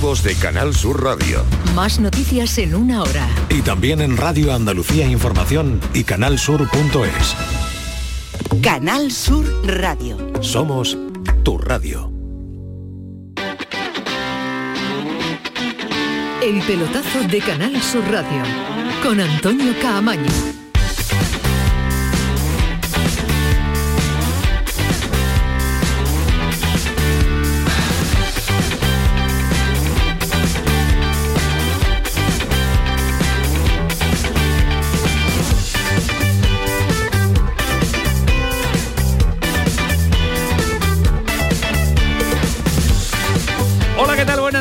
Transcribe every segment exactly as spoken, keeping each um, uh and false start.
deportivos de Canal Sur Radio. Más noticias en una hora. Y también en Radio Andalucía Información y canal sur punto es. Canal Sur Radio. Somos tu radio. El pelotazo de Canal Sur Radio con Antonio Caamaño.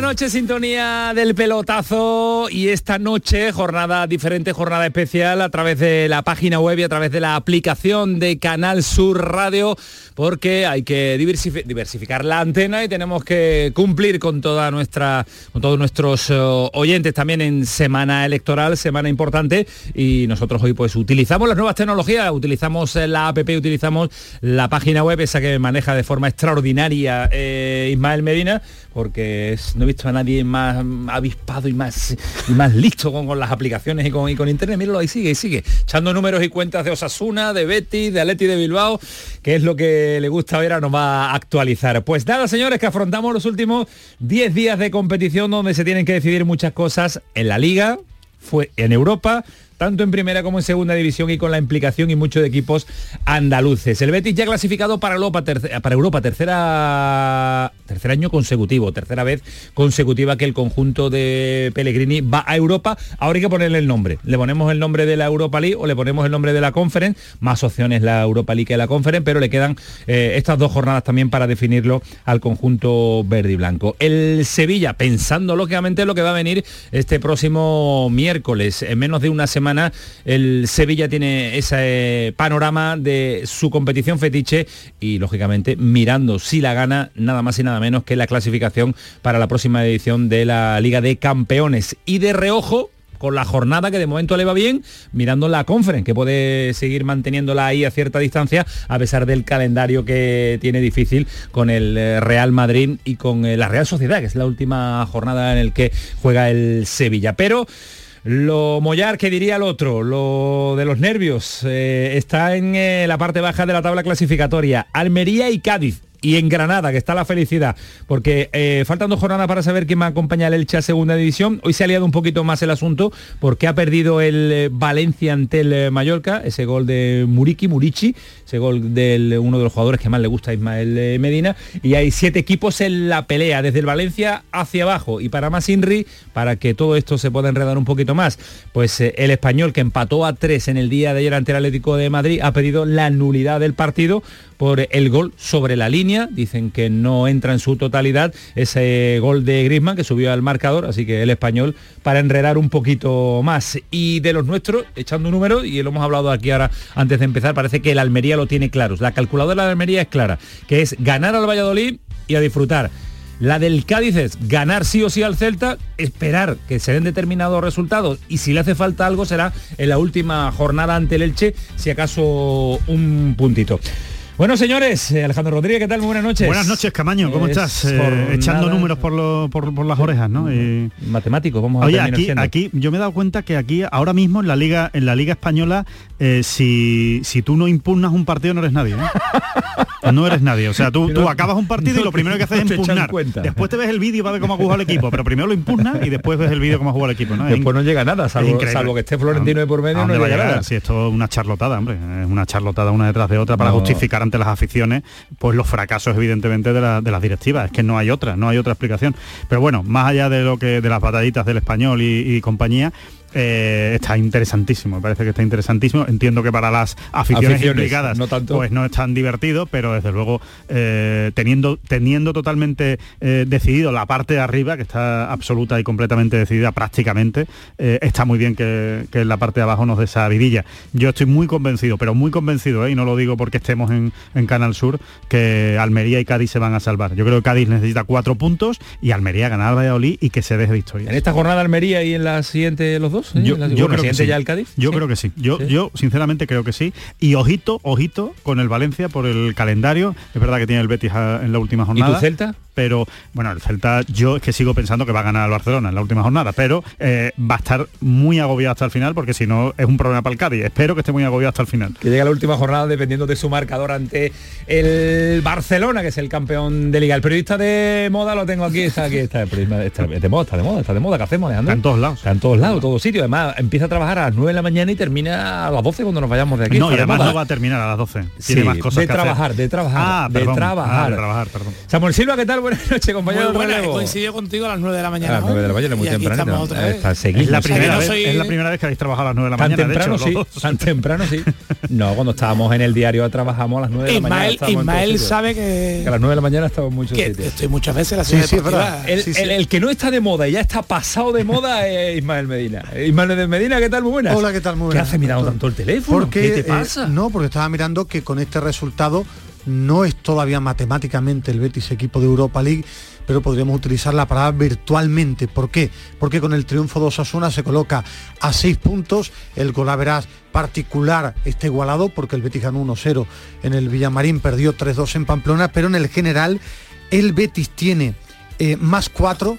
Noche, sintonía del pelotazo, y esta noche jornada diferente, jornada especial a través de la página web y a través de la aplicación de Canal Sur Radio, porque hay que diversif- diversificar la antena y tenemos que cumplir con toda nuestra, con todos nuestros uh, oyentes también en semana electoral, semana importante, y nosotros hoy pues utilizamos las nuevas tecnologías, utilizamos la app, utilizamos la página web, esa que maneja de forma extraordinaria eh, Ismael Medina, porque es, no he visto a nadie más avispado y más, y más listo con, con las aplicaciones y con, y con internet. Míralo, ahí sigue, y sigue echando números y cuentas de Osasuna, de Betis, de Atleti de Bilbao, que es lo que le gusta ver, a nos va a actualizar. Pues nada, señores, que afrontamos los últimos diez días de competición, donde se tienen que decidir muchas cosas en la Liga, fue en Europa, tanto en primera como en segunda división, y con la implicación y muchos equipos andaluces. El Betis ya clasificado para Europa, tercera, para Europa, tercera, tercer año consecutivo, tercera vez consecutiva que el conjunto de Pellegrini va a Europa. Ahora hay que ponerle el nombre. Le ponemos el nombre de la Europa League o le ponemos el nombre de la Conference. Más opciones la Europa League que la Conference, pero le quedan eh, estas dos jornadas también para definirlo al conjunto verde y blanco. El Sevilla, pensando lógicamente lo que va a venir este próximo miércoles, en menos de una semana, el Sevilla tiene ese panorama de su competición fetiche y, lógicamente, mirando si la gana, nada más y nada menos que la clasificación para la próxima edición de la Liga de Campeones. Y de reojo, con la jornada que de momento le va bien, mirando la Conference, que puede seguir manteniéndola ahí a cierta distancia, a pesar del calendario que tiene difícil con el Real Madrid y con la Real Sociedad, que es la última jornada en la que juega el Sevilla. Pero lo mollar, que diría el otro, lo de los nervios, eh, está en eh, la parte baja de la tabla clasificatoria. Almería y Cádiz. Y en Granada, que está la felicidad, porque eh, faltan dos jornadas para saber quién va a acompañar el Elche a segunda división. Hoy se ha liado un poquito más el asunto, porque ha perdido el eh, Valencia ante el eh, Mallorca, ese gol de Muriqui, Muriqui, ese gol de uno de los jugadores que más le gusta a Ismael eh, Medina, y hay siete equipos en la pelea, desde el Valencia hacia abajo, y para más Inri, para que todo esto se pueda enredar un poquito más, pues eh, el Español, que empató a tres en el día de ayer ante el Atlético de Madrid, ha pedido la nulidad del partido por el gol sobre la línea. Dicen que no entra en su totalidad ese gol de Griezmann que subió al marcador, así que el Español para enredar un poquito más. Y de los nuestros, echando un número, y lo hemos hablado aquí ahora antes de empezar, parece que el Almería lo tiene claro. La calculadora de Almería es clara, que es ganar al Valladolid y a disfrutar. La del Cádiz es ganar sí o sí al Celta, esperar que se den determinados resultados, y si le hace falta algo será en la última jornada ante el Elche, si acaso un puntito. Bueno, señores, Alejandro Rodríguez, ¿qué tal? Muy buenas noches. Buenas noches, Camaño, ¿cómo es estás? Eh, echando nada, números por, lo, por, por las orejas, ¿no? Eh, Matemáticos, vamos a oye, terminar aquí, siendo. Aquí, yo me he dado cuenta que aquí, ahora mismo, en la Liga en la Liga Española, eh, si, si tú no impugnas un partido, no eres nadie, ¿eh? No eres nadie. O sea, tú, tú acabas un partido no, y lo primero que haces no es impugnar. Después te ves el vídeo para ver cómo ha jugado el equipo, pero primero lo impugnas y después ves el vídeo cómo ha jugado el equipo, ¿no? Después no llega nada, salvo, salvo que esté Florentino de por medio, no llega nada. Si esto es una charlotada, hombre, es una charlotada una detrás de otra para no. justificar ante las aficiones, pues los fracasos evidentemente de, la, de las directivas, es que no hay otra, no hay otra explicación. Pero bueno, más allá de lo que de las batallitas del Español y, y compañía, eh, está interesantísimo, me parece que está interesantísimo. Entiendo que para las aficiones, aficiones implicadas no tanto, pues no es tan divertido, pero desde luego eh, teniendo teniendo totalmente eh, decidido la parte de arriba, que está absoluta y completamente decidida prácticamente, eh, está muy bien que, que en la parte de abajo nos dé esa vidilla. Yo estoy muy convencido, pero muy convencido, eh, y no lo digo porque estemos en, en Canal Sur, que Almería y Cádiz se van a salvar. Yo creo que Cádiz necesita cuatro puntos y Almería ganar al Valladolid y que se deje de historia. En esta jornada Almería y en la siguiente los dos. Sí, yo, yo creo que sí. Ya el Cádiz. Yo sí. creo que sí. Yo, sí. yo sinceramente creo que sí. Y ojito, ojito con el Valencia por el calendario. Es verdad que tiene el Betis a, en la última jornada. ¿Y tu Celta? pero bueno, el Celta, yo es que sigo pensando que va a ganar al Barcelona en la última jornada, pero eh, va a estar muy agobiado hasta el final, porque si no es un problema para el Cádiz. Espero que esté muy agobiado hasta el final. Que llegue a la última jornada dependiendo de su marcador ante el Barcelona, que es el campeón de Liga. El periodista de moda lo tengo aquí, está aquí, está, está, está de moda, está de moda, está de moda, ¿qué hacemos, Alejandro? Está en todos lados. Está en todos lados, todos sitios. Además, empieza a trabajar a las nueve de la mañana y termina a las doce cuando nos vayamos de aquí. No, y además no va a terminar a las doce. Tiene sí, más cosas de que trabajar, hacer. De trabajar, ah, de perdón, trabajar. Ah, de trabajar, perdón. Samuel Silva, ¿qué tal? Buenas noches, compañero. Buenas, coincidió contigo a las nueve de la mañana. A las nueve de la mañana, muy temprano. Es la primera vez, soy... es la primera vez que habéis trabajado a las nueve de la tan mañana. Temprano, de hecho, sí, tan temprano, sí. No, cuando estábamos en el diario trabajamos a las nueve de la mañana. Ismael sabe que... a las nueve de la mañana estamos muchos sitios. Estoy muchas veces la ciudad de el que no está de moda y ya está pasado de moda es Ismael Medina. Ismael Medina, ¿qué tal? Muy buenas. Hola, ¿qué tal? Muy buenas. ¿Qué hace mirando tanto el teléfono? Porque, ¿qué te pasa? Eh, no, porque estaba mirando que con este resultado no es todavía matemáticamente el Betis equipo de Europa League, pero podríamos utilizar la palabra virtualmente. ¿Por qué? Porque con el triunfo de Osasuna se coloca a seis puntos, el gol average particular está igualado porque el Betis ganó uno cero en el Villamarín, perdió tres dos en Pamplona, pero en el general el Betis tiene eh, más cuatro,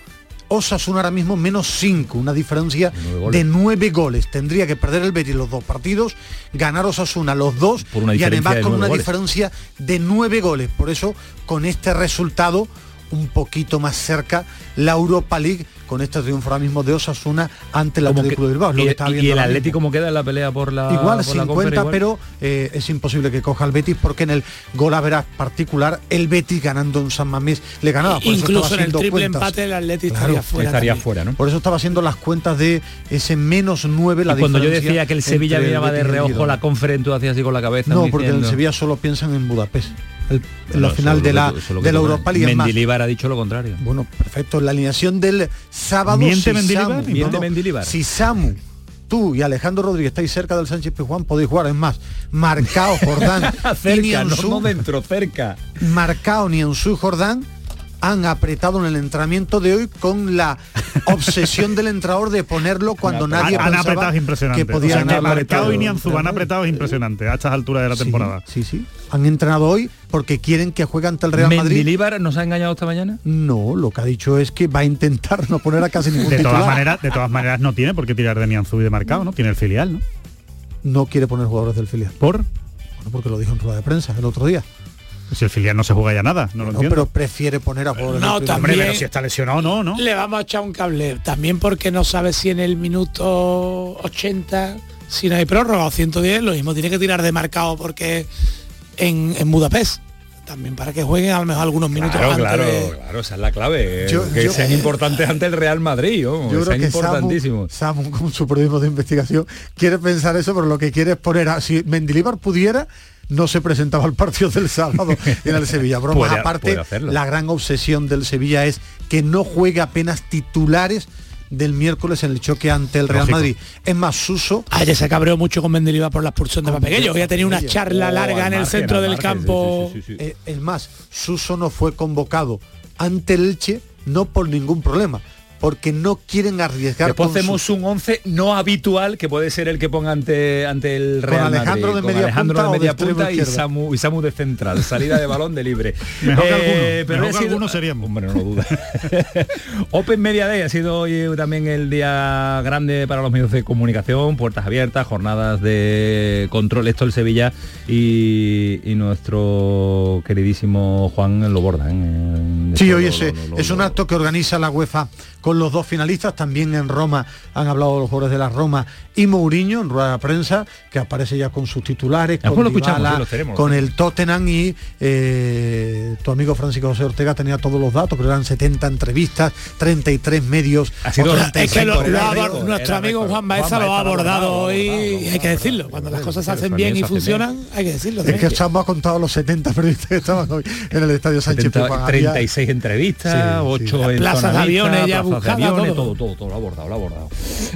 Osasuna ahora mismo menos cinco, una diferencia nueve de nueve goles. Tendría que perder el Betis los dos partidos, ganar Osasuna los dos y además con una goles. diferencia de nueve goles. Por eso, con este resultado, un poquito más cerca la Europa League, con este triunfo ahora mismo de Osasuna ante el Atlético de Bilbao. Lo y, que está viendo y el Atlético como queda en la pelea por la igual por cincuenta, la Confer, igual. Pero eh, es imposible que coja el Betis porque en el gol average particular el Betis ganando en San Mamés le ganaba. Por incluso eso en el triple cuentas. Empate el Atlético claro, estaría fuera. Estaría fuera, ¿no? Por eso estaba haciendo las cuentas de ese menos nueve. La y cuando yo decía que el Sevilla miraba de reojo la Conference, tú hacías así con la cabeza. No, porque diciendo... en Sevilla solo piensan en Budapest. El, bueno, la final de la, lo, de la Europa League. Mendilibar ha dicho lo contrario. Bueno, perfecto. La alineación del sábado. Miente si Mendilibar, Samu, miente no, Mendilibar. Si Samu, tú y Alejandro Rodríguez estáis cerca del Sánchez Pizjuán, podéis jugar. Es más, Marcão, Jordán cerca, Nianzou, no, no dentro, cerca. Marcão, Nianzou, Jordán han apretado en el entrenamiento de hoy con la obsesión del entrenador de ponerlo cuando han nadie han pensaba que podía o sea, ganar. Marcão y Nianzou han apretado, es impresionante a estas alturas de la sí, temporada. Sí, sí. Han entrenado hoy porque quieren que juegue ante el Real Madrid. ¿Mendilibar nos ha engañado esta mañana? No, lo que ha dicho es que va a intentar no poner a casi ningún de titular. Todas maneras, de todas maneras no tiene por qué tirar de Nianzou y de Marcão, ¿no? Tiene el filial, ¿no? No quiere poner jugadores del filial. ¿Por? Bueno, porque lo dijo en rueda de prensa el otro día. Si el filial no se juega ya nada, no lo no, entiendo. Pero prefiere poner a jugadores. No, también. Pero si está lesionado, no, no. Le vamos a echar un cable. También porque no sabe si en el minuto ochenta, si no hay prórroga o ciento diez, lo mismo tiene que tirar de Marcão porque en, en Budapest. También para que jueguen a lo mejor algunos minutos claro, antes. Claro, de... claro, esa es la clave. Yo, que yo, sean eh, importantes ante el Real Madrid. Oh, yo creo que importantísimo. Samu, Samu, con su periodismo de investigación, quiere pensar eso, pero lo que quiere es poner a... Si Mendilibar pudiera... no se presentaba al partido del sábado en el Sevilla. Bromas puede, aparte, puede la gran obsesión del Sevilla es que no juegue apenas titulares del miércoles en el choque ante el Real Lógico. Madrid. Es más, Suso... Ayer se cabreó mucho con Mendilibar por la expulsión de Pape Gueye. Hoy ha tenido una charla oh, larga en el margen, centro del margen, campo. Sí, sí, sí, sí. Eh, es más, Suso no fue convocado ante el Elche, no por ningún problema, porque no quieren arriesgar. Después hacemos su... un once no habitual, que puede ser el que ponga ante, ante el Real Madrid. Con Alejandro Madrid, de media Alejandro punta, de media de punta y, Samu, y Samu de central, salida de balón de libre. Mejor eh, que algunos sido... seríamos. Hombre, no lo duda. Open Media Day ha sido hoy también el día grande para los medios de comunicación, puertas abiertas, jornadas de control. Esto el Sevilla y, y nuestro queridísimo Juan lo bordan. Eh, sí, hoy es, es un acto que organiza la UEFA con los dos finalistas, también en Roma han hablado los jugadores de la Roma y Mourinho en rueda de prensa, que aparece ya con sus titulares, con, lo Dybala, sí, tenemos, con el Tottenham y eh, tu amigo Francisco José Ortega tenía todos los datos, pero eran setenta entrevistas, treinta y tres medios. Ha sido treinta y tres, es que lo, lo ha, rico, nuestro amigo rico, Juan Baeza Juan lo ha abordado hoy y hay que decirlo, cuando las cosas se hacen bien y funcionan, hay que decirlo. Es que Chamba ha contado los setenta periodistas que estaban hoy en el Estadio Sánchez Pizjuán. treinta y seis entrevistas, ocho en plazas de aviones ya. los de aviones, todo, todo, todo, lo ha abordado, lo ha abordado.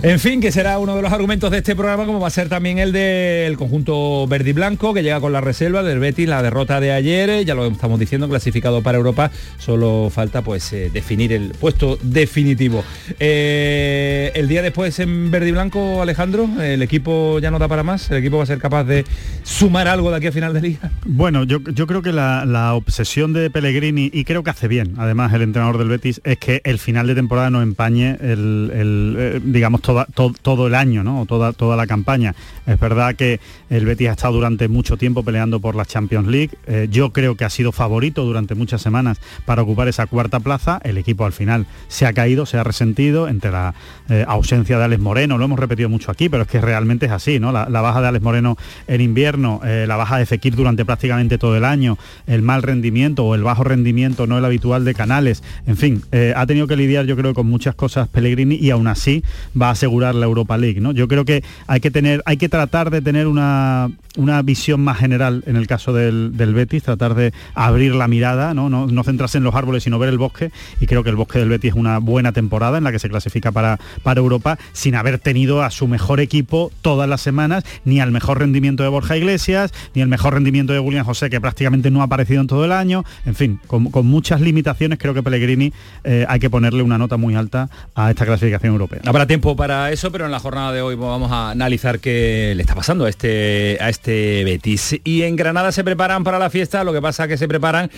En fin, que será uno de los argumentos de este programa, como va a ser también el del conjunto verde y blanco, que llega con la reserva del Betis, la derrota de ayer, ya lo estamos diciendo, clasificado para Europa, solo falta pues eh, definir el puesto definitivo. Eh, el día después en verde y blanco, Alejandro, el equipo ya no da para más, el equipo va a ser capaz de sumar algo de aquí a final de liga. Bueno, yo, yo creo que la, la obsesión de Pellegrini, y creo que hace bien, además el entrenador del Betis, es que el final de temporada no empañe el, el eh, digamos toda, to, todo el año, ¿no? Toda, toda la campaña. Es verdad que el Betis ha estado durante mucho tiempo peleando por la Champions League, eh, yo creo que ha sido favorito durante muchas semanas para ocupar esa cuarta plaza, el equipo al final se ha caído, se ha resentido entre la eh, ausencia de Alex Moreno, lo hemos repetido mucho aquí, pero es que realmente es así, ¿no? La, la baja de Alex Moreno en invierno, eh, la baja de Fekir durante prácticamente todo el año, el mal rendimiento o el bajo rendimiento, no el habitual de Canales, en fin, eh, ha tenido que lidiar yo creo con muchas cosas Pellegrini y aún así va a asegurar la Europa League, ¿no? Yo creo que hay que tener, hay que tratar de tener una, una visión más general en el caso del, del Betis, tratar de abrir la mirada, ¿no? No, no centrarse en los árboles sino ver el bosque, y creo que el bosque del Betis es una buena temporada en la que se clasifica para, para Europa sin haber tenido a su mejor equipo todas las semanas, ni al mejor rendimiento de Borja Iglesias, ni el mejor rendimiento de William José, que prácticamente no ha aparecido en todo el año, en fin, con, con muchas limitaciones creo que Pellegrini eh, hay que ponerle una nota muy alta a esta clasificación europea. Habrá tiempo para eso, pero en la jornada de hoy vamos a analizar qué le está pasando a este, a este Betis. Y en Granada se preparan para la fiesta, lo que pasa que se preparan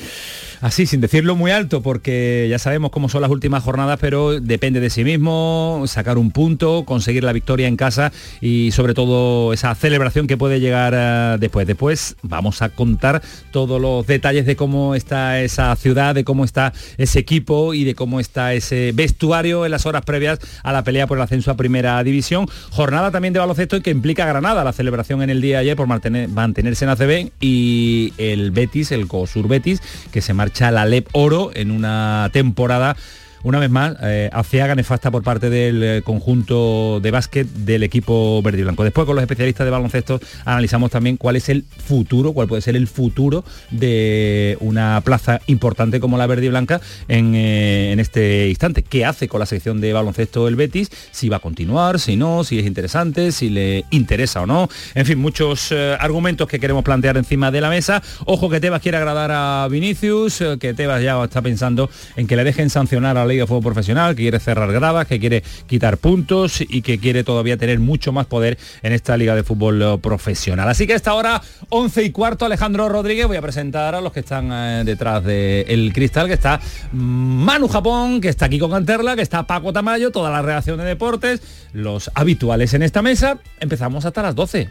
así, sin decirlo muy alto, porque ya sabemos cómo son las últimas jornadas, pero depende de sí mismo, sacar un punto, conseguir la victoria en casa y sobre todo esa celebración que puede llegar después. Después vamos a contar todos los detalles de cómo está esa ciudad, de cómo está ese equipo y de cómo está ese vestuario en las horas previas a la pelea por el ascenso a Primera División. Jornada también de baloncesto que implica Granada, la celebración en el día de ayer por mantener, mantenerse en A C B, y el Betis, el COSUR Betis, que se marcha la Alep Oro en una temporada, una vez más, eh, aciaga nefasta por parte del eh, conjunto de básquet del equipo verde y blanco. Después, con los especialistas de baloncesto, analizamos también cuál es el futuro, cuál puede ser el futuro de una plaza importante como la verde y blanca en, eh, en este instante. ¿Qué hace con la sección de baloncesto el Betis? Si va a continuar, si no, si es interesante, si le interesa o no. En fin, muchos eh, argumentos que queremos plantear encima de la mesa. Ojo que Tebas quiere agradar a Vinicius, eh, que Tebas ya está pensando en que le dejen sancionar a la de fútbol profesional, que quiere cerrar gradas, que quiere quitar puntos y que quiere todavía tener mucho más poder en esta liga de fútbol profesional. Así que a esta hora, once y cuarto, Alejandro Rodríguez, voy a presentar a los que están eh, detrás del cristal, que está Manu Japón, que está Kiko Canterla, que está Paco Tamayo, toda la redacción de deportes, los habituales en esta mesa. Empezamos hasta las doce.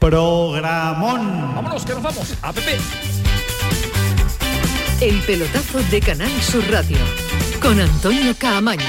Programón. Vámonos, que nos vamos. A P P. El pelotazo de Canal Sur Radio. Con Antonio Caamaño.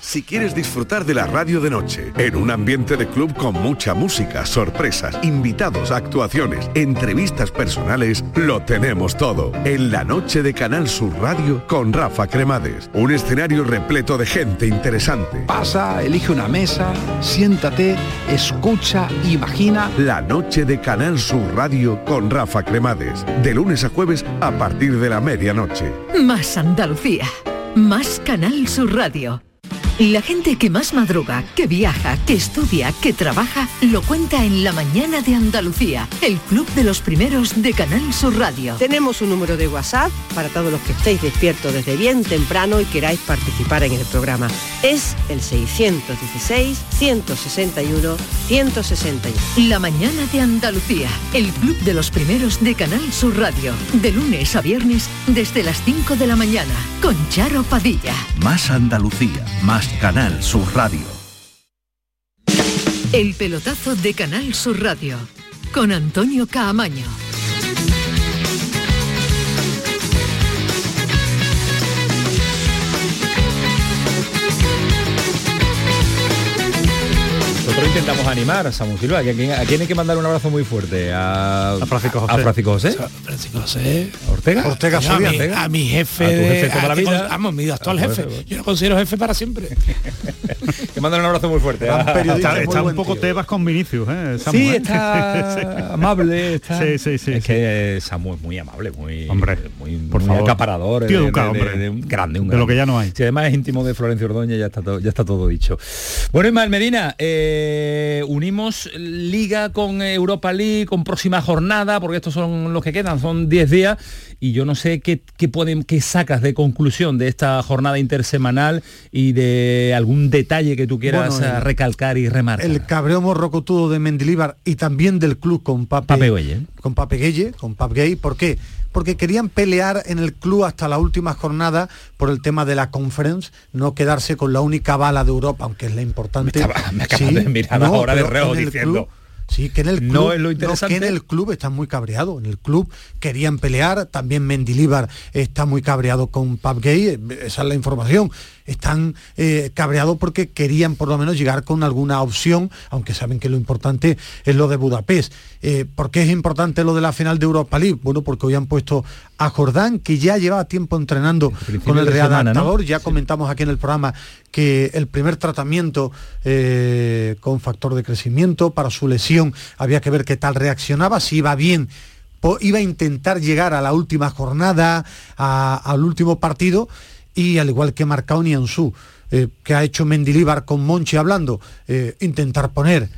Si quieres disfrutar de la radio de noche, en un ambiente de club con mucha música, sorpresas, invitados, actuaciones, entrevistas personales, lo tenemos todo. En la noche de Canal Sur Radio con Rafa Cremades. Un escenario repleto de gente interesante. Pasa, elige una mesa, siéntate, escucha, imagina. La noche de Canal Sur Radio con Rafa Cremades. De lunes a jueves a partir de la medianoche. Más Andalucía, más Canal Sur Radio. La gente que más madruga, que viaja, que estudia, que trabaja, lo cuenta en La Mañana de Andalucía, el club de los primeros de Canal Sur Radio. Tenemos un número de WhatsApp para todos los que estéis despiertos desde bien temprano y queráis participar en el programa. Es el seiscientos dieciséis, ciento sesenta y uno, ciento sesenta y uno. La Mañana de Andalucía, el club de los primeros de Canal Sur Radio. De lunes a viernes desde las cinco de la mañana, con Charo Padilla. Más Andalucía, más Canal Sur Radio. El pelotazo de Canal Sur Radio con Antonio Caamaño. intentamos animar a Samuel Silva. ¿A quién, ¿A quién hay que mandar un abrazo muy fuerte? A, a Francisco José. A Francisco José. A Francisco José. Ortega. Ortega, Ortega, Ortega. A, mi, a mi jefe. A tu jefe de, para a, la vida. Vamos, mi actual jefe. Bueno. Yo lo considero jefe para siempre. Que mandan un abrazo muy fuerte. Ah, está, está muy un poco tío. Tebas con Vinicius, ¿eh? Samu, sí, ¿eh? Está amable. Está... Sí, sí, sí. Es sí. que Samu es muy amable, muy, hombre, muy, por muy favor. acaparador. Tío educado, de, de, hombre. De, de un grande, un grande. De lo que ya no hay. Si además es íntimo de Florencio Ordoña, ya está todo, ya está todo dicho. Bueno, Ismael Medina, eh, unimos Liga con Europa League, con próxima jornada, porque estos son los que quedan, son diez días, y yo no sé qué, qué, pueden, qué sacas de conclusión de esta jornada intersemanal y de algún detalle que tú quieras bueno, el, recalcar y remarcar. El cabreo morrocotudo de Mendilibar y también del club con Pape, Pape Gueye. Con Pape Gueye, con Pape Gueye, ¿por qué? Porque querían pelear en el club hasta la última jornada por el tema de la Conference, no quedarse con la única bala de Europa, aunque es la importante. Me acabas me acaba sí, de mirar no, ahora de reo diciendo... Club, sí, que en el club, no es lo interesante. No, que en el club están muy cabreados. En el club querían pelear. También Mendilibar está muy cabreado con Pape Gueye. Esa es la información. Están eh, cabreados porque querían por lo menos llegar con alguna opción, aunque saben que lo importante es lo de Budapest. Eh, ¿Por qué es importante lo de la final de Europa League? Bueno, porque hoy han puesto a Jordán, que ya llevaba tiempo entrenando el con el readaptador. ¿No? Ya sí. comentamos aquí en el programa que el primer tratamiento eh, con factor de crecimiento para su lesión, había que ver qué tal reaccionaba, si iba bien. Iba a intentar llegar a la última jornada, a, al último partido, y al igual que Marcão y Nianzou, eh, que ha hecho Mendilibar con Monchi hablando, eh, intentar poner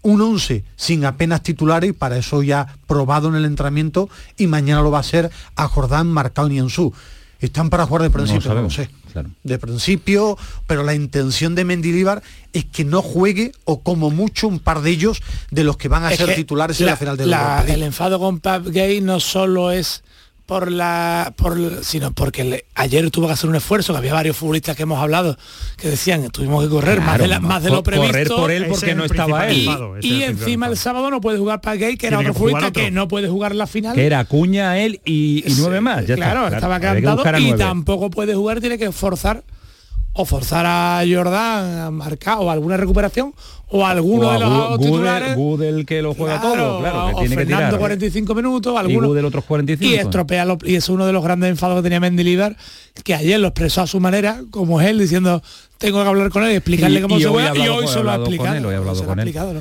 un once sin apenas titulares, y para eso ya ha probado en el entrenamiento, y mañana lo va a hacer a Jordán, Marcão y Nianzou. Están para jugar de principio, no, no sé, claro. de principio, pero la intención de Mendilibar es que no juegue, o como mucho un par de ellos, de los que van a es ser titulares la, en la final del Europa League. El enfado con Pape Gueye no solo es por la, por, sino porque le, ayer tuvo que hacer un esfuerzo, que había varios futbolistas que hemos hablado que decían, tuvimos que correr claro, más, de la, más de lo previsto. Correr por él porque no estaba él. Y, y encima el sábado no puede jugar Pape Gueye, que era otro futbolista que no puede jugar la final. Que era Acuña, él y, y nueve más. Ya claro, está, claro, estaba cantado y tampoco puede jugar, tiene que forzar. O forzar a Jordán a marcar o alguna recuperación o alguno o a de los Gudelj, titulares Gudelj que lo juega claro, todo claro que o tiene Fernando que tirar, cuarenta y cinco minutos alguno, y Gudelj otros cuarenta y cinco y estropea lo, y es uno de los grandes enfados que tenía Mendilibar, que ayer lo expresó a su manera, como es él diciendo tengo que hablar con él y explicarle y, cómo y se juega, y hoy se lo ha explicado.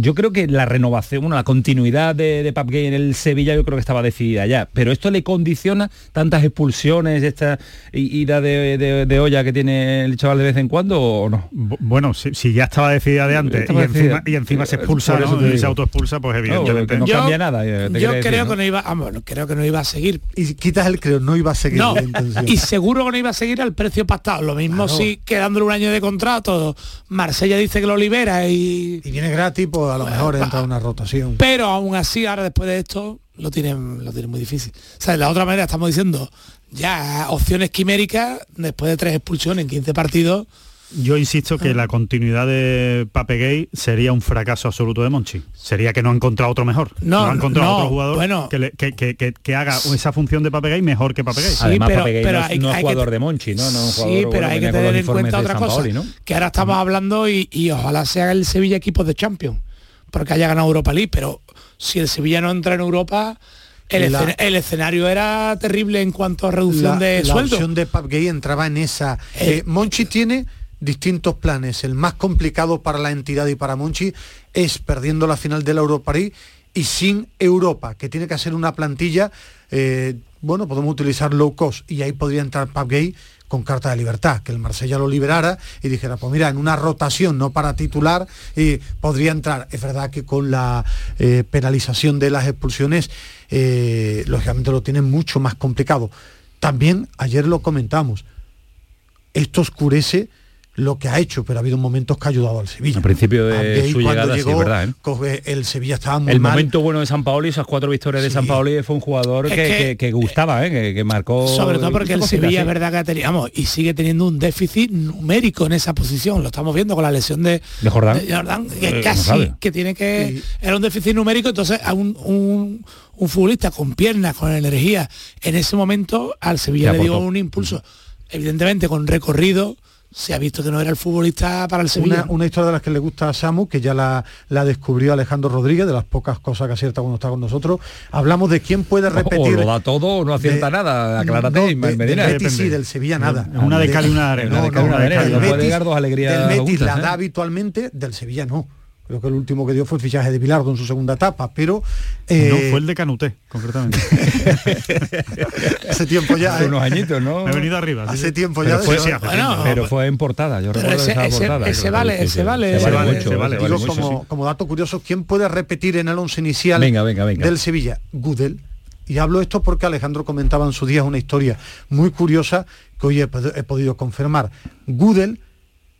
Yo creo que la renovación, bueno, la continuidad de, de Pape Gueye en el Sevilla yo creo que estaba decidida ya, pero esto le condiciona tantas expulsiones, esta ida de, de, de olla que tiene el chaval de vez en cuando, ¿o no? B- bueno, si, si ya estaba decidida de antes estaba y, decidida. Encima, y encima se expulsa, ¿no? Y se autoexpulsa, pues evidentemente no, no cambia yo, nada. Yo creo decir, que ¿no? no iba, ah, bueno, creo que no iba a seguir. Y quitas el creo, no iba a seguir. No. La y seguro que no iba a seguir al precio pactado. Lo mismo claro. si quedándole un año de contrato, Marsella dice que lo libera y... Y viene gratis, pues a lo bueno, mejor entra una rotación. Pero aún así, ahora después de esto, lo tienen, lo tienen muy difícil. O sea, de la otra manera estamos diciendo, ya opciones quiméricas, después de tres expulsiones en quince partidos... Yo insisto que la continuidad de Pape Gueye sería un fracaso absoluto de Monchi. Sería que no ha encontrado otro mejor. No, no ha encontrado no, otro jugador bueno, que, le, que, que, que, que haga esa función de Pape Gueye mejor que Pape Gueye. Sí, además, pero, Pape Gueye pero no, hay, no es jugador que, de Monchi, ¿no? no sí, jugador, pero hay que tener en cuenta otra cosa, Paoli, ¿no? que ahora estamos uh-huh. hablando y, y ojalá sea el Sevilla equipo de Champions, porque haya ganado Europa League, pero si el Sevilla no entra en Europa... El, la, escena, el escenario era terrible en cuanto a reducción la, de la sueldo. La opción de Pape Gueye entraba en esa... Eh, eh, Monchi tiene... distintos planes, el más complicado para la entidad y para Monchi es perdiendo la final de la Europa League y sin Europa, que tiene que hacer una plantilla, eh, bueno, podemos utilizar low cost, y ahí podría entrar Pape Gueye con carta de libertad, que el Marsella lo liberara y dijera, pues mira, en una rotación, no para titular, eh, podría entrar. Es verdad que con la eh, penalización de las expulsiones, eh, lógicamente lo tienen mucho más complicado. También, ayer lo comentamos, esto oscurece lo que ha hecho, pero ha habido momentos que ha ayudado al Sevilla. Al principio de Gueye, su llegada, llegó, sí, verdad, ¿eh? El Sevilla estaba muy el mal. El momento bueno de Sampaoli, esas cuatro victorias sí. de Sampaoli, fue un jugador es que, que, que, que gustaba, ¿eh? que, que marcó... Sobre todo porque el Sevilla es verdad que ha tenido, vamos, y sigue teniendo un déficit numérico en esa posición, lo estamos viendo con la lesión de, ¿De Jordán, de Jordán que eh, casi, no que tiene que... Sí. Era un déficit numérico, entonces a un... un un futbolista con piernas, con energía, en ese momento al Sevilla le dio un impulso, evidentemente con recorrido, se ha visto que no era el futbolista para el Sevilla. Una, una historia de las que le gusta a Samu, que ya la, la descubrió Alejandro Rodríguez, de las pocas cosas que acierta cuando está con nosotros. Hablamos de quién puede repetir. O, o lo da todo o no acierta de, nada, aclárate. No, de, Ismael Medina. Del Betis sí, del Sevilla nada. No, una de Cali, una de Arena. Del Betis la da habitualmente, del Sevilla no. Creo que el último que dio fue el fichaje de Bilardo en su segunda etapa, pero... Eh... No, fue el de Canuté, concretamente. Hace tiempo ya... Hace eh. unos añitos, ¿no? Me he venido arriba. Hace ¿sí? tiempo pero ya... Fue, sí, hace bueno, tiempo. Pero fue en portada, yo recuerdo ese, esa ese, portada. Ese vale, ese vale. Se vale, se vale. Digo, como, como dato curioso, ¿quién puede repetir en el once inicial venga, venga, venga. del Sevilla? Gudelj. Y hablo esto porque Alejandro comentaba en su día una historia muy curiosa que hoy he, he podido confirmar. Gudelj,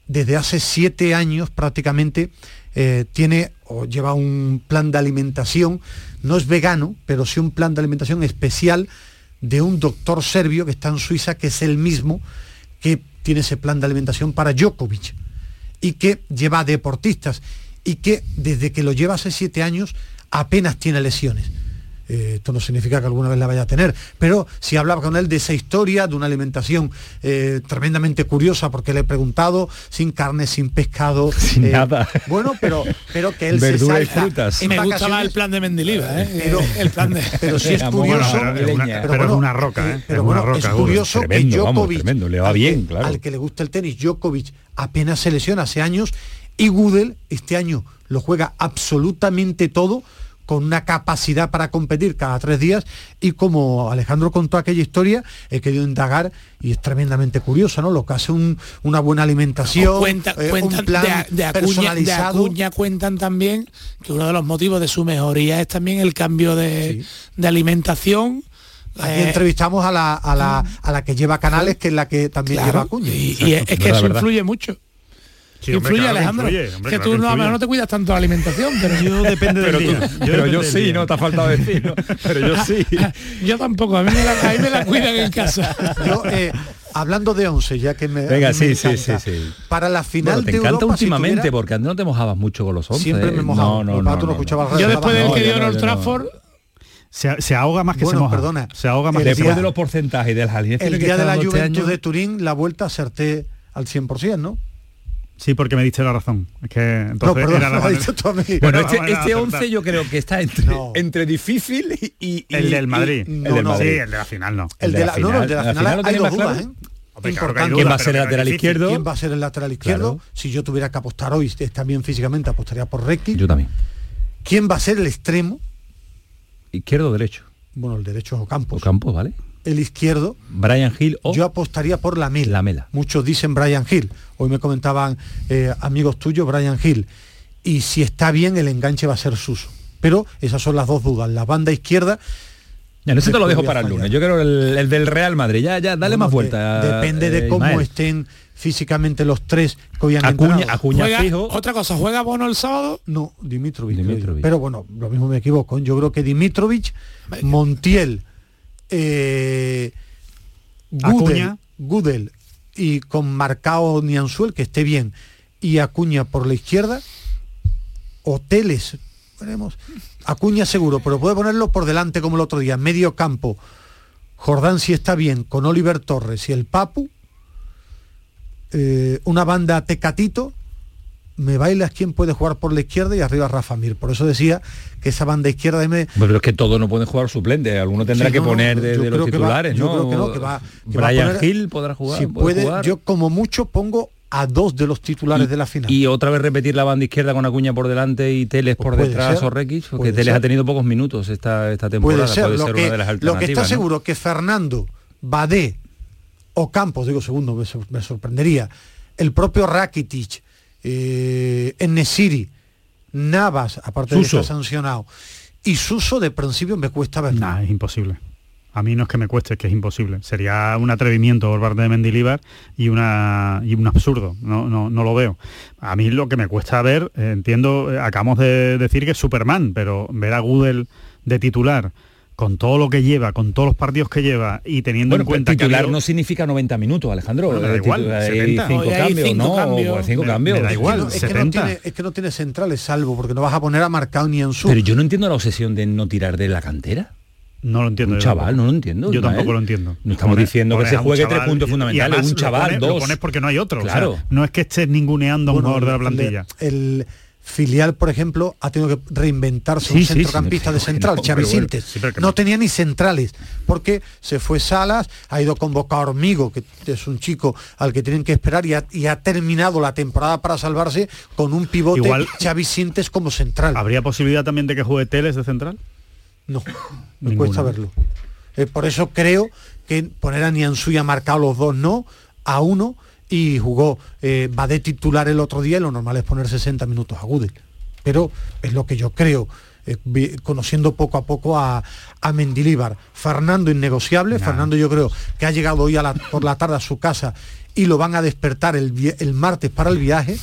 desde hace siete años prácticamente... Eh, tiene o lleva un plan de alimentación, no es vegano, pero sí un plan de alimentación especial de un doctor serbio que está en Suiza, que es el mismo que tiene ese plan de alimentación para Djokovic y que lleva a deportistas y que desde que lo lleva hace siete años apenas tiene lesiones. Eh, esto no significa que alguna vez la vaya a tener, pero si hablaba con él de esa historia, de una alimentación eh, tremendamente curiosa, porque le he preguntado, sin carne, sin pescado, sin eh, nada. Bueno, pero, pero que él verduras se salta y frutas. Y me gustaba el plan de Mendilibar, ¿eh? Pero, el plan de... pero sí es curioso, bueno, pero, una, pero, pero bueno, es una roca, ¿eh? Pero bueno, roca, es curioso bueno. Tremendo, que Djokovic, vamos, le va bien, claro. al, que, al que le gusta el tenis, Djokovic apenas se lesiona hace años, y Gudelj este año lo juega absolutamente todo, con una capacidad para competir cada tres días, y como Alejandro contó aquella historia, he querido indagar, y es tremendamente curioso, ¿no? Lo que hace un, una buena alimentación, cuenta, eh, cuentan, un plan de, de Acuña, personalizado. De Acuña cuentan también que uno de los motivos de su mejoría es también el cambio de, sí. de alimentación. Aquí entrevistamos a la, a, la, a la que lleva Canales, que es la que también claro, lleva Acuña. Y, y es, es que eso influye mucho. Sí, hombre, influye, claro, Alejandro, influye, hombre, que claro, tú no, no te cuidas tanto de la alimentación, pero yo depende del día. Tú, yo pero yo sí, día. no te ha faltado decir, ¿no? Pero yo sí. Yo tampoco, a mí me la, a mí me la cuidan en casa. Yo, eh, hablando de once, ya que me... Venga, me sí, encanta, sí, sí, sí. Para la final bueno, te de Europa... Te encanta últimamente, si tuviera, porque no te mojabas mucho con los once. Siempre eh. me mojaba. No, no, no, no, no, no. Yo después del que dio en Old Trafford... Se, se ahoga más que bueno, se moja. Perdona, se ahoga más que después de los porcentajes de las alineaciones que el día de la Juventus de Turín, la vuelta acerté al cien por ciento, ¿no? Sí, porque me diste la razón. Es que entonces no, perdón, era la razón. Tú a mí. Bueno, bueno, este once este yo creo que está entre, no. entre difícil y, y... El del Madrid. Y, no, el del no, Madrid. Sí, el de la final no. El, el de la, la, no, no, el de la, la final, final hay dos dudas, claro. ¿eh? Hombre, claro duda, ¿Quién va a ser el lateral izquierdo? ¿Quién va a ser el lateral izquierdo? Claro. Si yo tuviera que apostar hoy, también físicamente apostaría por Rakitic. Yo también. ¿Quién va a ser el extremo? ¿Izquierdo o derecho? Bueno, el derecho es Ocampos. Ocampos, ¿vale? El izquierdo, Brian Hill, o yo apostaría por Lamela. Lamela. Muchos dicen Brian Hill. Hoy me comentaban eh, amigos tuyos Brian Hill. Y si está bien, el enganche va a ser Suso. Pero esas son las dos dudas. La banda izquierda... Ya, no sé, te lo dejo para el lunes. Yo creo el, el del Real Madrid. Ya, ya, dale bueno, más vuelta. De, depende de eh, cómo Ismael. estén físicamente los tres que hoy han Acuña, Acuña fijo. Otra cosa, ¿juega Bono el sábado? No, Dimitrovic. Dimitrovic. Pero bueno, lo mismo me equivoco. Yo creo que Dimitrovic, Montiel... Eh, Gudelj, Gudelj y con Marcão Nianzou, que esté bien, y Acuña por la izquierda. Hoteles veremos. Acuña seguro, pero puede ponerlo por delante como el otro día. Medio campo, Jordán si está bien, con Oliver Torres y el Papu. eh, Una banda Tecatito. Me bailas quién puede jugar por la izquierda, y arriba Rafa Mir. Por eso decía que esa banda izquierda... De me... Pero es que todos no pueden jugar suplente. Alguno tendrá sí, no, que poner de, de los titulares, va, yo ¿no? Yo creo que no, que va... Que Brian va a poner, Hill podrá jugar. Si puede, jugar. Yo como mucho pongo a dos de los titulares y, de la final. Y otra vez repetir la banda izquierda con Acuña por delante y Teles pues por detrás, ser, o Rekic, porque Teles ser. ha tenido pocos minutos esta, esta temporada. Puede ser, puede ser lo, una que, de las lo que está ¿no? seguro que Fernando, Badé, Ocampos, digo segundo, me, me sorprendería, el propio Rakitic... Eh, en Nesiri, Navas, aparte Suso. de estar sancionado, y Suso de principio me cuesta verlo. Nah, es imposible. A mí no es que me cueste, es que es imposible. Sería un atrevimiento por parte de Mendilibar y, una, y un absurdo. No, no, no lo veo. A mí lo que me cuesta ver, eh, entiendo, eh, acabamos de decir que es Superman, pero ver a Gudelj de titular, con todo lo que lleva, con todos los partidos que lleva, y teniendo bueno, en cuenta titular que titular habido... no significa noventa minutos, Alejandro. Bueno, me da igual, setenta. Cinco cambios, no, cambios. cinco me, cambios. Me da igual, es que, setenta. No tiene, es que no tiene centrales, salvo, porque no vas a poner a Marcão ni en su. Pero yo no entiendo la obsesión de no tirar de la cantera. No lo entiendo. Un chaval, no lo entiendo. Yo tampoco lo entiendo. No estamos diciendo que se juegue tres puntos fundamentales. Un chaval, dos. Lo pones porque no hay otro. Claro. O sea, no es que estés ninguneando a un jugador de la plantilla. El filial, por ejemplo, ha tenido que reinventarse un centrocampista de central, Xavi Sintes. No tenía ni centrales, porque se fue Salas, ha ido convocado a Hormigo, que es un chico al que tienen que esperar, y ha, y ha terminado la temporada para salvarse con un pivote, igual, Xavi Sintes como central. ¿Habría posibilidad también de que juegue Teles de central? No, me Ninguna. cuesta verlo. Eh, por eso creo que poner a Nianzou y a Marcão los dos no, a uno, y jugó, eh, va de titular el otro día, y lo normal es poner sesenta minutos a Gudelj. Pero es lo que yo creo, eh, conociendo poco a poco a, a Mendilibar. Fernando innegociable, nah. Fernando yo creo que ha llegado hoy a la, por la tarde a su casa y lo van a despertar el, el martes para el viaje.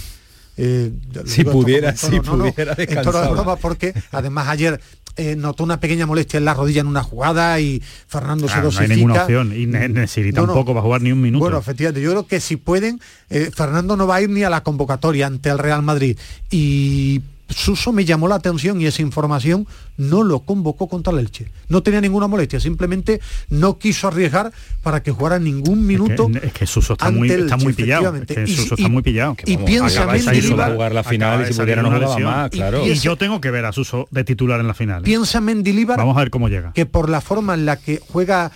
Eh, si pudiera, tono, si no, pudiera no, descansar. No, porque además ayer eh, notó una pequeña molestia en la rodilla en una jugada y Fernando claro, se dosifica. No hay ninguna opción y Nesiri no, tampoco no. va a jugar ni un minuto. Bueno, efectivamente, yo creo que si pueden, eh, Fernando no va a ir ni a la convocatoria ante el Real Madrid. Y Suso me llamó la atención y esa información no lo convocó contra el Elche. No tenía ninguna molestia, simplemente no quiso arriesgar para que jugara ningún minuto. Es que, es que Suso está muy, está muy pillado. Es que Suso y, está muy pillado. Y, y, y piensa Mendilibar jugar la final y si pudiera no jugaba más, claro. Y, piensa, y yo tengo que ver a Suso de titular en la final. Piensa Mendilibar. Vamos a ver cómo llega. Que por la forma en la que juega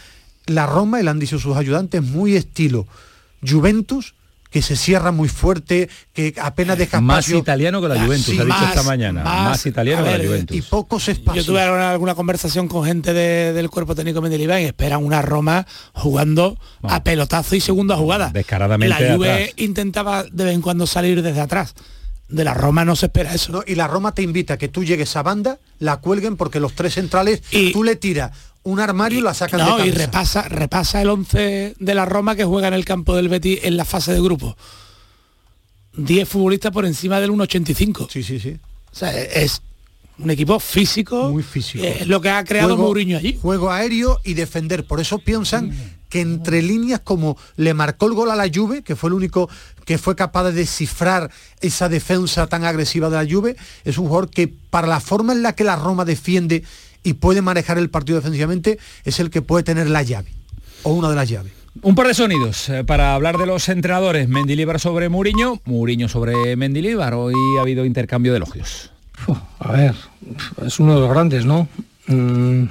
la Roma, y le han dicho sus ayudantes, muy estilo Juventus, que se cierra muy fuerte, que apenas deja más espacio. Italiano que la Juventus, sí, ha dicho más, esta mañana, más, más italiano ver, que la Juventus. Y pocos espacios. Yo tuve alguna, alguna conversación con gente de, del cuerpo técnico Mendilibar y esperan una Roma jugando bueno, a pelotazo y segunda jugada. Descaradamente la Juve atrás. Intentaba de vez en cuando salir desde atrás. De la Roma no se espera eso. No, y la Roma te invita a que tú llegues a banda, la cuelguen porque los tres centrales, y tú le tiras un armario y la sacan no, de cabeza. Y repasa, repasa el once de la Roma que juega en el campo del Betis en la fase de grupo. diez futbolistas por encima del uno ochenta y cinco. Sí, sí, sí. O sea, es un equipo físico. Muy físico. Es lo que ha creado juego, Mourinho allí. Juego aéreo y defender. Por eso piensan que entre líneas, como le marcó el gol a la Juve, que fue el único que fue capaz de descifrar esa defensa tan agresiva de la Juve, es un jugador que para la forma en la que la Roma defiende y puede manejar el partido defensivamente, es el que puede tener la llave, o una de las llaves. Un par de sonidos eh, para hablar de los entrenadores. Mendilibar sobre Mourinho, Mourinho sobre Mendilibar. Hoy ha habido intercambio de elogios. Uf, a ver, es uno de los grandes, ¿no? Mm,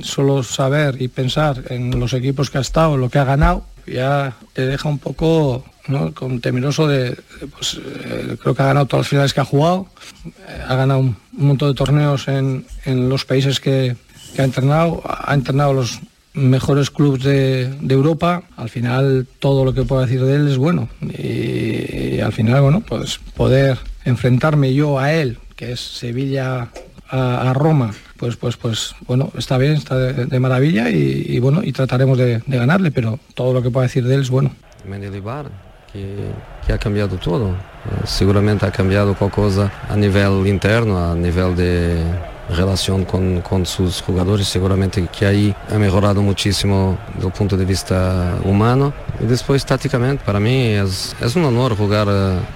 solo saber y pensar en los equipos que ha estado, lo que ha ganado, ya te deja un poco, ¿no?, con temeroso de, pues eh, creo que ha ganado todas las finales que ha jugado, eh, ha ganado un, un montón de torneos en, en los países que, que ha entrenado, ha entrenado los mejores clubes de, de Europa. Al final todo lo que puedo decir de él es bueno y, y al final, bueno, pues poder enfrentarme yo a él, que es Sevilla a, a Roma, pues pues pues bueno, está bien, está de, de maravilla y, y bueno, y trataremos de, de ganarle, pero todo lo que puedo decir de él es bueno. Mendilibar. Que, que ha cambiado todo, seguramente ha cambiado cosa a nivel interno, a nivel de relación con, con sus jugadores, seguramente que ahí ha mejorado muchísimo desde el punto de vista humano. Y después tácticamente, para mí es, es un honor jugar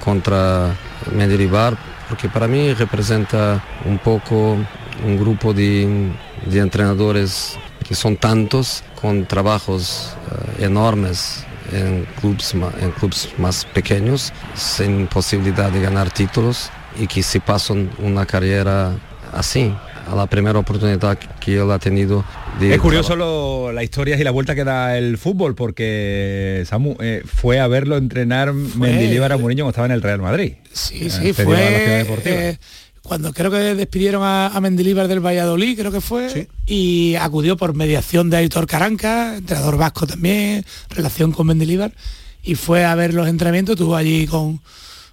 contra Mendilibar, porque para mí representa un poco un grupo de, de entrenadores que son tantos, con trabajos uh, enormes, en clubes, en clubes más pequeños, sin posibilidad de ganar títulos, y que se pasan una carrera así, a la primera oportunidad que él ha tenido. De es curioso lo, las historias y la vuelta que da el fútbol, porque Samu eh, fue a verlo entrenar Mendilibar a Mourinho cuando estaba en el Real Madrid. Sí, eh, sí, fue eh, cuando creo que despidieron a, a Mendilibar del Valladolid, creo que fue, sí. Y acudió por mediación de Aitor Karanka, entrenador vasco también, relación con Mendilibar, y fue a ver los entrenamientos, estuvo allí con,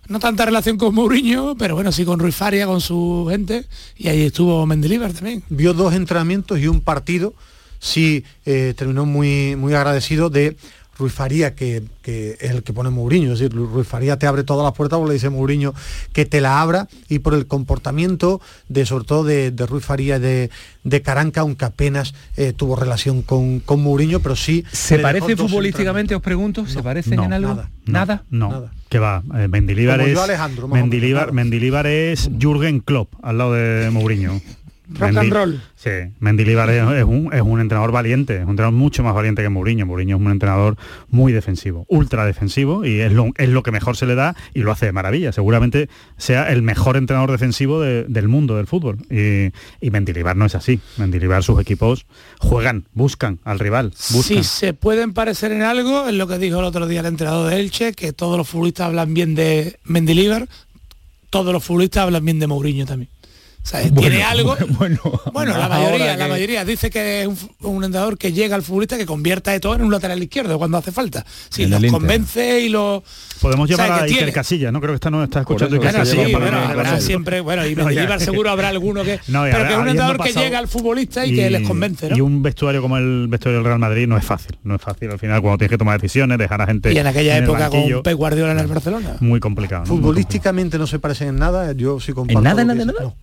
no tanta relación con Mourinho, pero bueno, sí con Rui Faria, con su gente, y ahí estuvo Mendilibar también. Vio dos entrenamientos y un partido, sí, eh, terminó muy, muy agradecido de Rui Faria, que, que es el que pone Mourinho, es decir, Rui Faria te abre todas las puertas, porque le dice Mourinho que te la abra, y por el comportamiento, de sobre todo de, de Rui Faria, de, de Karanka, aunque apenas eh, tuvo relación con, con Mourinho, pero sí... ¿Se parece futbolísticamente, os pregunto? ¿Se no, parecen no, en algo? Nada. ¿Nada? No, nada. Que va, eh, Mendilibar es... Mendilibar, Mendilibar es Jürgen Klopp, al lado de Mourinho. Rock Mendi, and roll. Sí, Mendilibar es, es, un, es un entrenador valiente, es un entrenador mucho más valiente que Mourinho. Mourinho es un entrenador muy defensivo, ultra defensivo, y es lo, es lo que mejor se le da y lo hace de maravilla. Seguramente sea el mejor entrenador defensivo de, del mundo del fútbol. Y, y Mendilibar no es así. Mendilibar, sus equipos juegan, buscan al rival, buscan. Si se pueden parecer en algo, es lo que dijo el otro día el entrenador de Elche, que todos los futbolistas hablan bien de Mendilibar, todos los futbolistas hablan bien de Mourinho también. O sea, bueno, tiene algo. Bueno, bueno, bueno la mayoría, que... la mayoría dice que es un, un entrenador que llega al futbolista, que convierta de todo en un lateral izquierdo cuando hace falta. Si sí, los convence y lo podemos llevar a Iker Casillas, no creo que esta no está escuchando Iker Casillas. Sí, bueno, habrá siempre, bueno, y Mendilibar seguro habrá alguno que no, pero habrá, que es un entrenador pasado, que llega al futbolista y, y que les convence, ¿no? Y un vestuario como el vestuario del Real Madrid no es fácil, no es fácil al final cuando tienes que tomar decisiones, dejar a gente. Y en aquella en época con Pep Guardiola en el Barcelona. Muy complicado. ¿No? Futbolísticamente no se parecen en nada, yo sí comparto. En nada, nada, nada.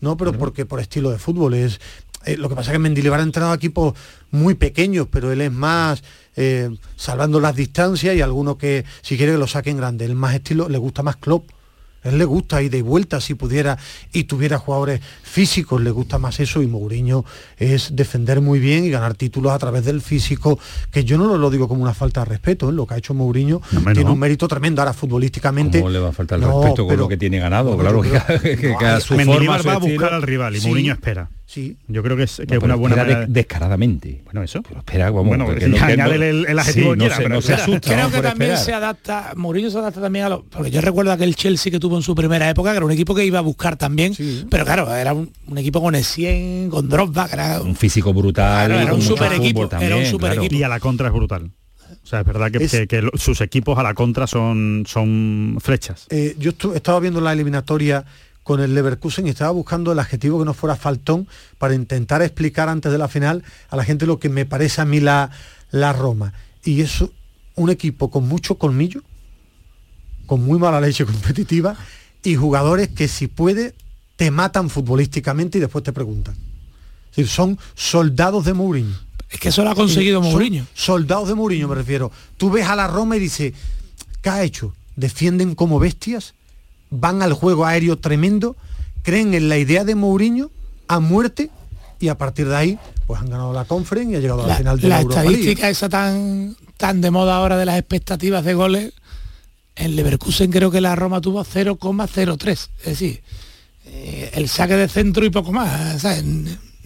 No, pero porque por estilo de fútbol es... Eh, lo que pasa es que Mendilibar ha entrenado a equipos muy pequeños, pero él es más eh, salvando las distancias y algunos que si quiere que lo saquen grande. Él más estilo, le gusta más Klopp. A él le gusta ida y vuelta si pudiera y tuviera jugadores físicos, le gusta más eso. Y Mourinho es defender muy bien y ganar títulos a través del físico, que yo no lo, lo digo como una falta de respeto, ¿eh? Lo que ha hecho Mourinho no, tiene no. un mérito tremendo. Ahora futbolísticamente ¿cómo le va a faltar el no, respeto con pero, lo que tiene ganado? No, claro, creo, que, que, no, que a su Mendilibar forma va a buscar al rival y sí, Mourinho espera. Sí, yo creo que es, que no, es una buena manera de... descaradamente. Bueno, eso. Pero espera, vamos, bueno, porque porque no, el, el adjetivo sí, no, quiera, se, pero no se asusta. Creo que también esperar. se adapta, Mourinho se adapta también a los... Porque yo recuerdo aquel Chelsea que tuvo en su primera época, que era un equipo que iba a buscar también, sí. Pero claro, era un, un equipo con el cien, con Drogba, era un físico brutal, claro, era, un super equipo, también, era un super claro. equipo. Y a la contra es brutal. O sea, es verdad que, es, que, que sus equipos a la contra son, son flechas. Eh, yo estu- estaba viendo la eliminatoria con el Leverkusen y estaba buscando el adjetivo que no fuera faltón para intentar explicar antes de la final a la gente lo que me parece a mí la, la Roma. Y es un equipo con mucho colmillo, con muy mala leche competitiva y jugadores que si puede te matan futbolísticamente y después te preguntan. Es decir, son soldados de Mourinho. Es que eso lo ha conseguido Mourinho. Son soldados de Mourinho, me refiero. Tú ves a la Roma y dices, ¿qué ha hecho? Defienden como bestias, van al juego aéreo tremendo, creen en la idea de Mourinho a muerte y a partir de ahí pues han ganado la Conference y ha llegado la, a la final de la, la Europa League. La estadística esa tan, tan de moda ahora de las expectativas de goles, en Leverkusen creo que la Roma tuvo cero coma cero tres, es decir, eh, el saque de centro y poco más, ¿sabes?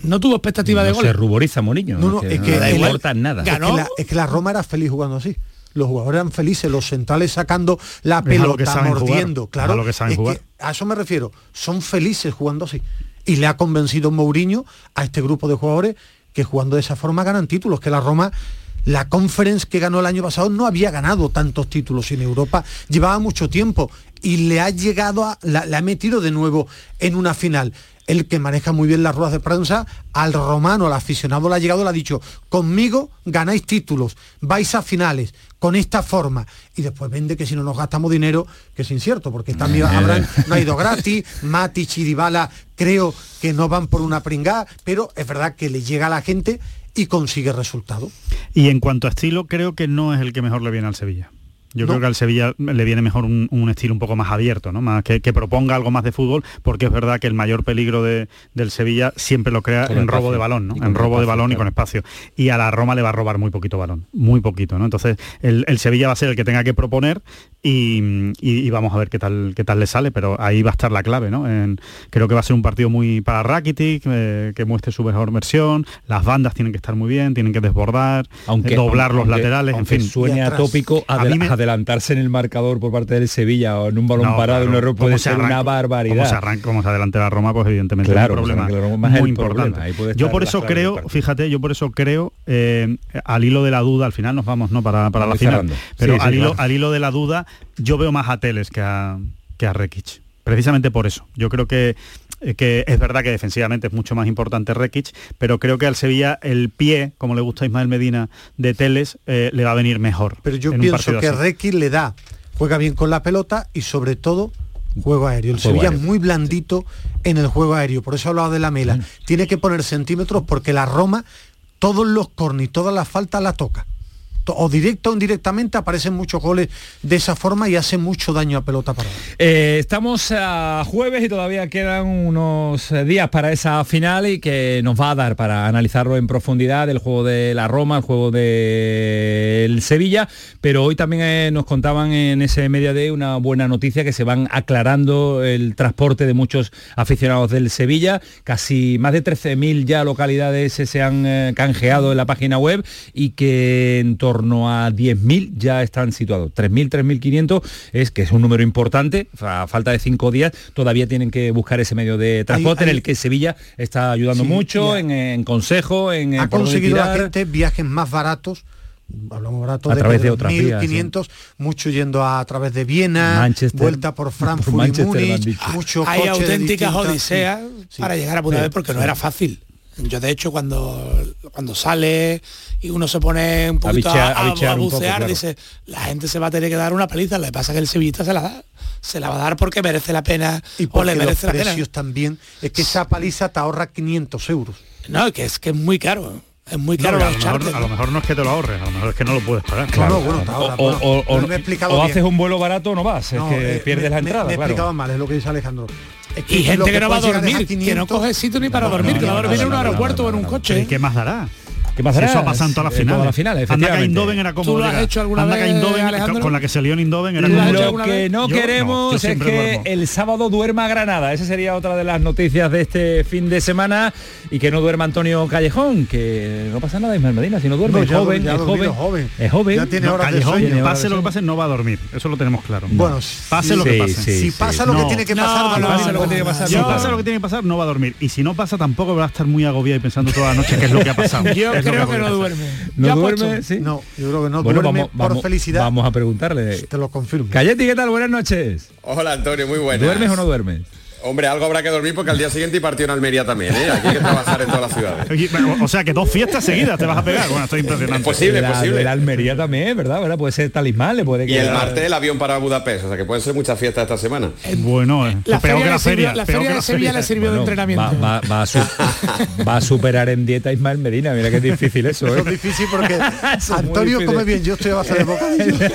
No tuvo expectativa no de goles. Se ruboriza Mourinho, no, no, que, es que no importa nada. Ganó. Es que, la, es que la Roma era feliz jugando así. Los jugadores eran felices, los centrales sacando la pelota, mordiendo, jugar, claro, a, lo que saben es jugar. Que a eso me refiero, son felices jugando así. Y le ha convencido Mourinho a este grupo de jugadores que jugando de esa forma ganan títulos, que la Roma, la Conference que ganó el año pasado, no había ganado tantos títulos en Europa, llevaba mucho tiempo y le ha llegado a, la, la ha metido de nuevo en una final. El que maneja muy bien las ruedas de prensa, al romano, al aficionado le ha llegado, le ha dicho, conmigo ganáis títulos, vais a finales, con esta forma. Y después vende que si no nos gastamos dinero, que es incierto, porque también habrán, no ha ido gratis, Matic y Dybala creo que no van por una pringada, pero es verdad que le llega a la gente y consigue resultado. Y en cuanto a estilo, creo que no es el que mejor le viene al Sevilla. Yo no. creo que al Sevilla le viene mejor un, un estilo un poco más abierto, ¿no? Más, que, que proponga algo más de fútbol, porque es verdad que el mayor peligro de, del Sevilla siempre lo crea con en robo espacio, de balón, ¿no? En robo espacio, de balón claro. y con espacio. Y a la Roma le va a robar muy poquito balón, muy poquito, ¿no? Entonces el, el Sevilla va a ser el que tenga que proponer y, y, y vamos a ver qué tal qué tal le sale, pero ahí va a estar la clave, ¿no? En, creo que va a ser un partido muy para Rakitic, eh, que muestre su mejor versión, las bandas tienen que estar muy bien, tienen que desbordar, aunque, doblar aunque, los laterales, aunque, en fin. Suene atópico, a, a mí me, adelantarse en el marcador por parte del Sevilla o en un balón no, parado, claro, un error puede se ser arranca, una barbaridad. Como se arranca, como se adelanta la Roma, pues evidentemente claro, es un problema muy el importante. Problema. Yo por eso creo, fíjate, yo por eso creo, eh, al hilo de la duda, al final nos vamos no para, para la final, cerrando. Pero sí, al, sí, hilo, claro. al hilo de la duda, yo veo más a Teles que a, que a Rekic. Precisamente por eso. Yo creo que, que es verdad que defensivamente es mucho más importante Rekic, pero creo que al Sevilla el pie, como le gusta a Ismael Medina, de Teles, eh, le va a venir mejor. Pero yo pienso que Rekic le da, juega bien con la pelota y sobre todo juego aéreo. El juego Sevilla aéreo. Es muy blandito en el juego aéreo, por eso he hablado de la mela. Mm. Tiene que poner centímetros porque la Roma, todos los cornes y todas las faltas la toca. o directa o indirectamente aparecen muchos goles de esa forma y hace mucho daño a pelota parada. Eh, estamos a jueves y todavía quedan unos días para esa final y que nos va a dar para analizarlo en profundidad, el juego de la Roma, el juego del Sevilla, pero hoy también eh, nos contaban en ese Mediodía una buena noticia, que se van aclarando el transporte de muchos aficionados del Sevilla, casi más de trece mil ya localidades se han eh, canjeado en la página web y que en torno a diez mil ya están situados, tres mil, tres mil quinientos, es que es un número importante, a falta de cinco días todavía tienen que buscar ese medio de transporte, hay, hay, en el que Sevilla está ayudando sí, mucho, en, en consejo, en ha conseguido la gente viajes más baratos, hablamos barato, a de través de otras mil quinientos, sí. Mucho yendo a, a través de Viena, Manchester, vuelta por Frankfurt por y Múnich, mucho hay auténticas odiseas sí, para sí, llegar a Punta sí, Verde porque sí. No era fácil. Yo de hecho cuando, cuando sale y uno se pone un poquito a, bichear, a, a, a bucear, un poco, claro. Dice, la gente se va a tener que dar una paliza, lo que pasa es que el sevillista se la da, se la va a dar porque merece la pena y porque o le merece los la precios pena. También, es que esa paliza te ahorra quinientos euros. No, que es que es muy caro. Es muy caro no, a, lo mejor, a lo mejor no es que te lo ahorres, a lo mejor es que no lo puedes pagar. Claro, bueno, ahora, o, o, o, me he o haces un vuelo barato o no vas, no, es que eh, pierdes me, la entrada. Me he claro. explicado mal, es lo que dice Alejandro. Es que y gente que, que no va a dormir, quinientos, que no coge sitio ni para no, dormir, no, que va a dormir en un aeropuerto o en un coche. ¿Y qué más dará? ¿Qué más dará? Eso ha pasado en todas las finales. Anda que a Eindhoven era como... ¿Tú lo has hecho alguna vez, Alejandro? Con la que se lió en Eindhoven era como... Lo que no queremos es que el sábado duerma Granada. Esa sería otra de las noticias de este fin de semana. Y que no duerma Antonio Callejón, que no pasa nada, Ismael Medina. Si no duerme, no, es, joven, es, joven, es joven, es joven. Ya tiene no, horas Callejón, de sueño. Pase lo que pase, no va a dormir. Eso lo tenemos claro. Bueno, pase sí, lo que pase. Sí, si pasa sí, lo que no. tiene que pasar, no, no, si pasa no, lo que no, tiene que pasar. Si no. pasa lo que tiene que pasar, no va a dormir. Y si no pasa, tampoco va a estar muy agobiado y pensando toda la noche qué es lo que ha pasado. Yo es creo que, que no duerme. ¿No duerme? ¿Sí? No, yo creo que no bueno, duerme vamos, por vamos, felicidad. Vamos a preguntarle. Te lo confirmo. Calletti, ¿qué tal? Buenas noches. Hola, Antonio, muy buenas. ¿Duermes o no duermes? Hombre, algo habrá que dormir porque al día siguiente y partió en Almería también, ¿eh? Aquí hay que trabajar en todas las ciudades. O sea, que dos fiestas seguidas te vas a pegar. Bueno, estoy impresionante. Es posible, es posible. La Almería también, ¿verdad? ¿Verdad? Puede ser talismán, le puede quedar... Y el martes el avión para Budapest, o sea, que pueden ser muchas fiestas esta semana. Bueno, eh. la peor que la feria. La feria de Sevilla le sirvió de entrenamiento. Va, va, va, a su, va a superar en dieta Ismael Medina, mira que es difícil eso, ¿eh? Eso es difícil porque Antonio come bien, yo estoy a base de bocadillo.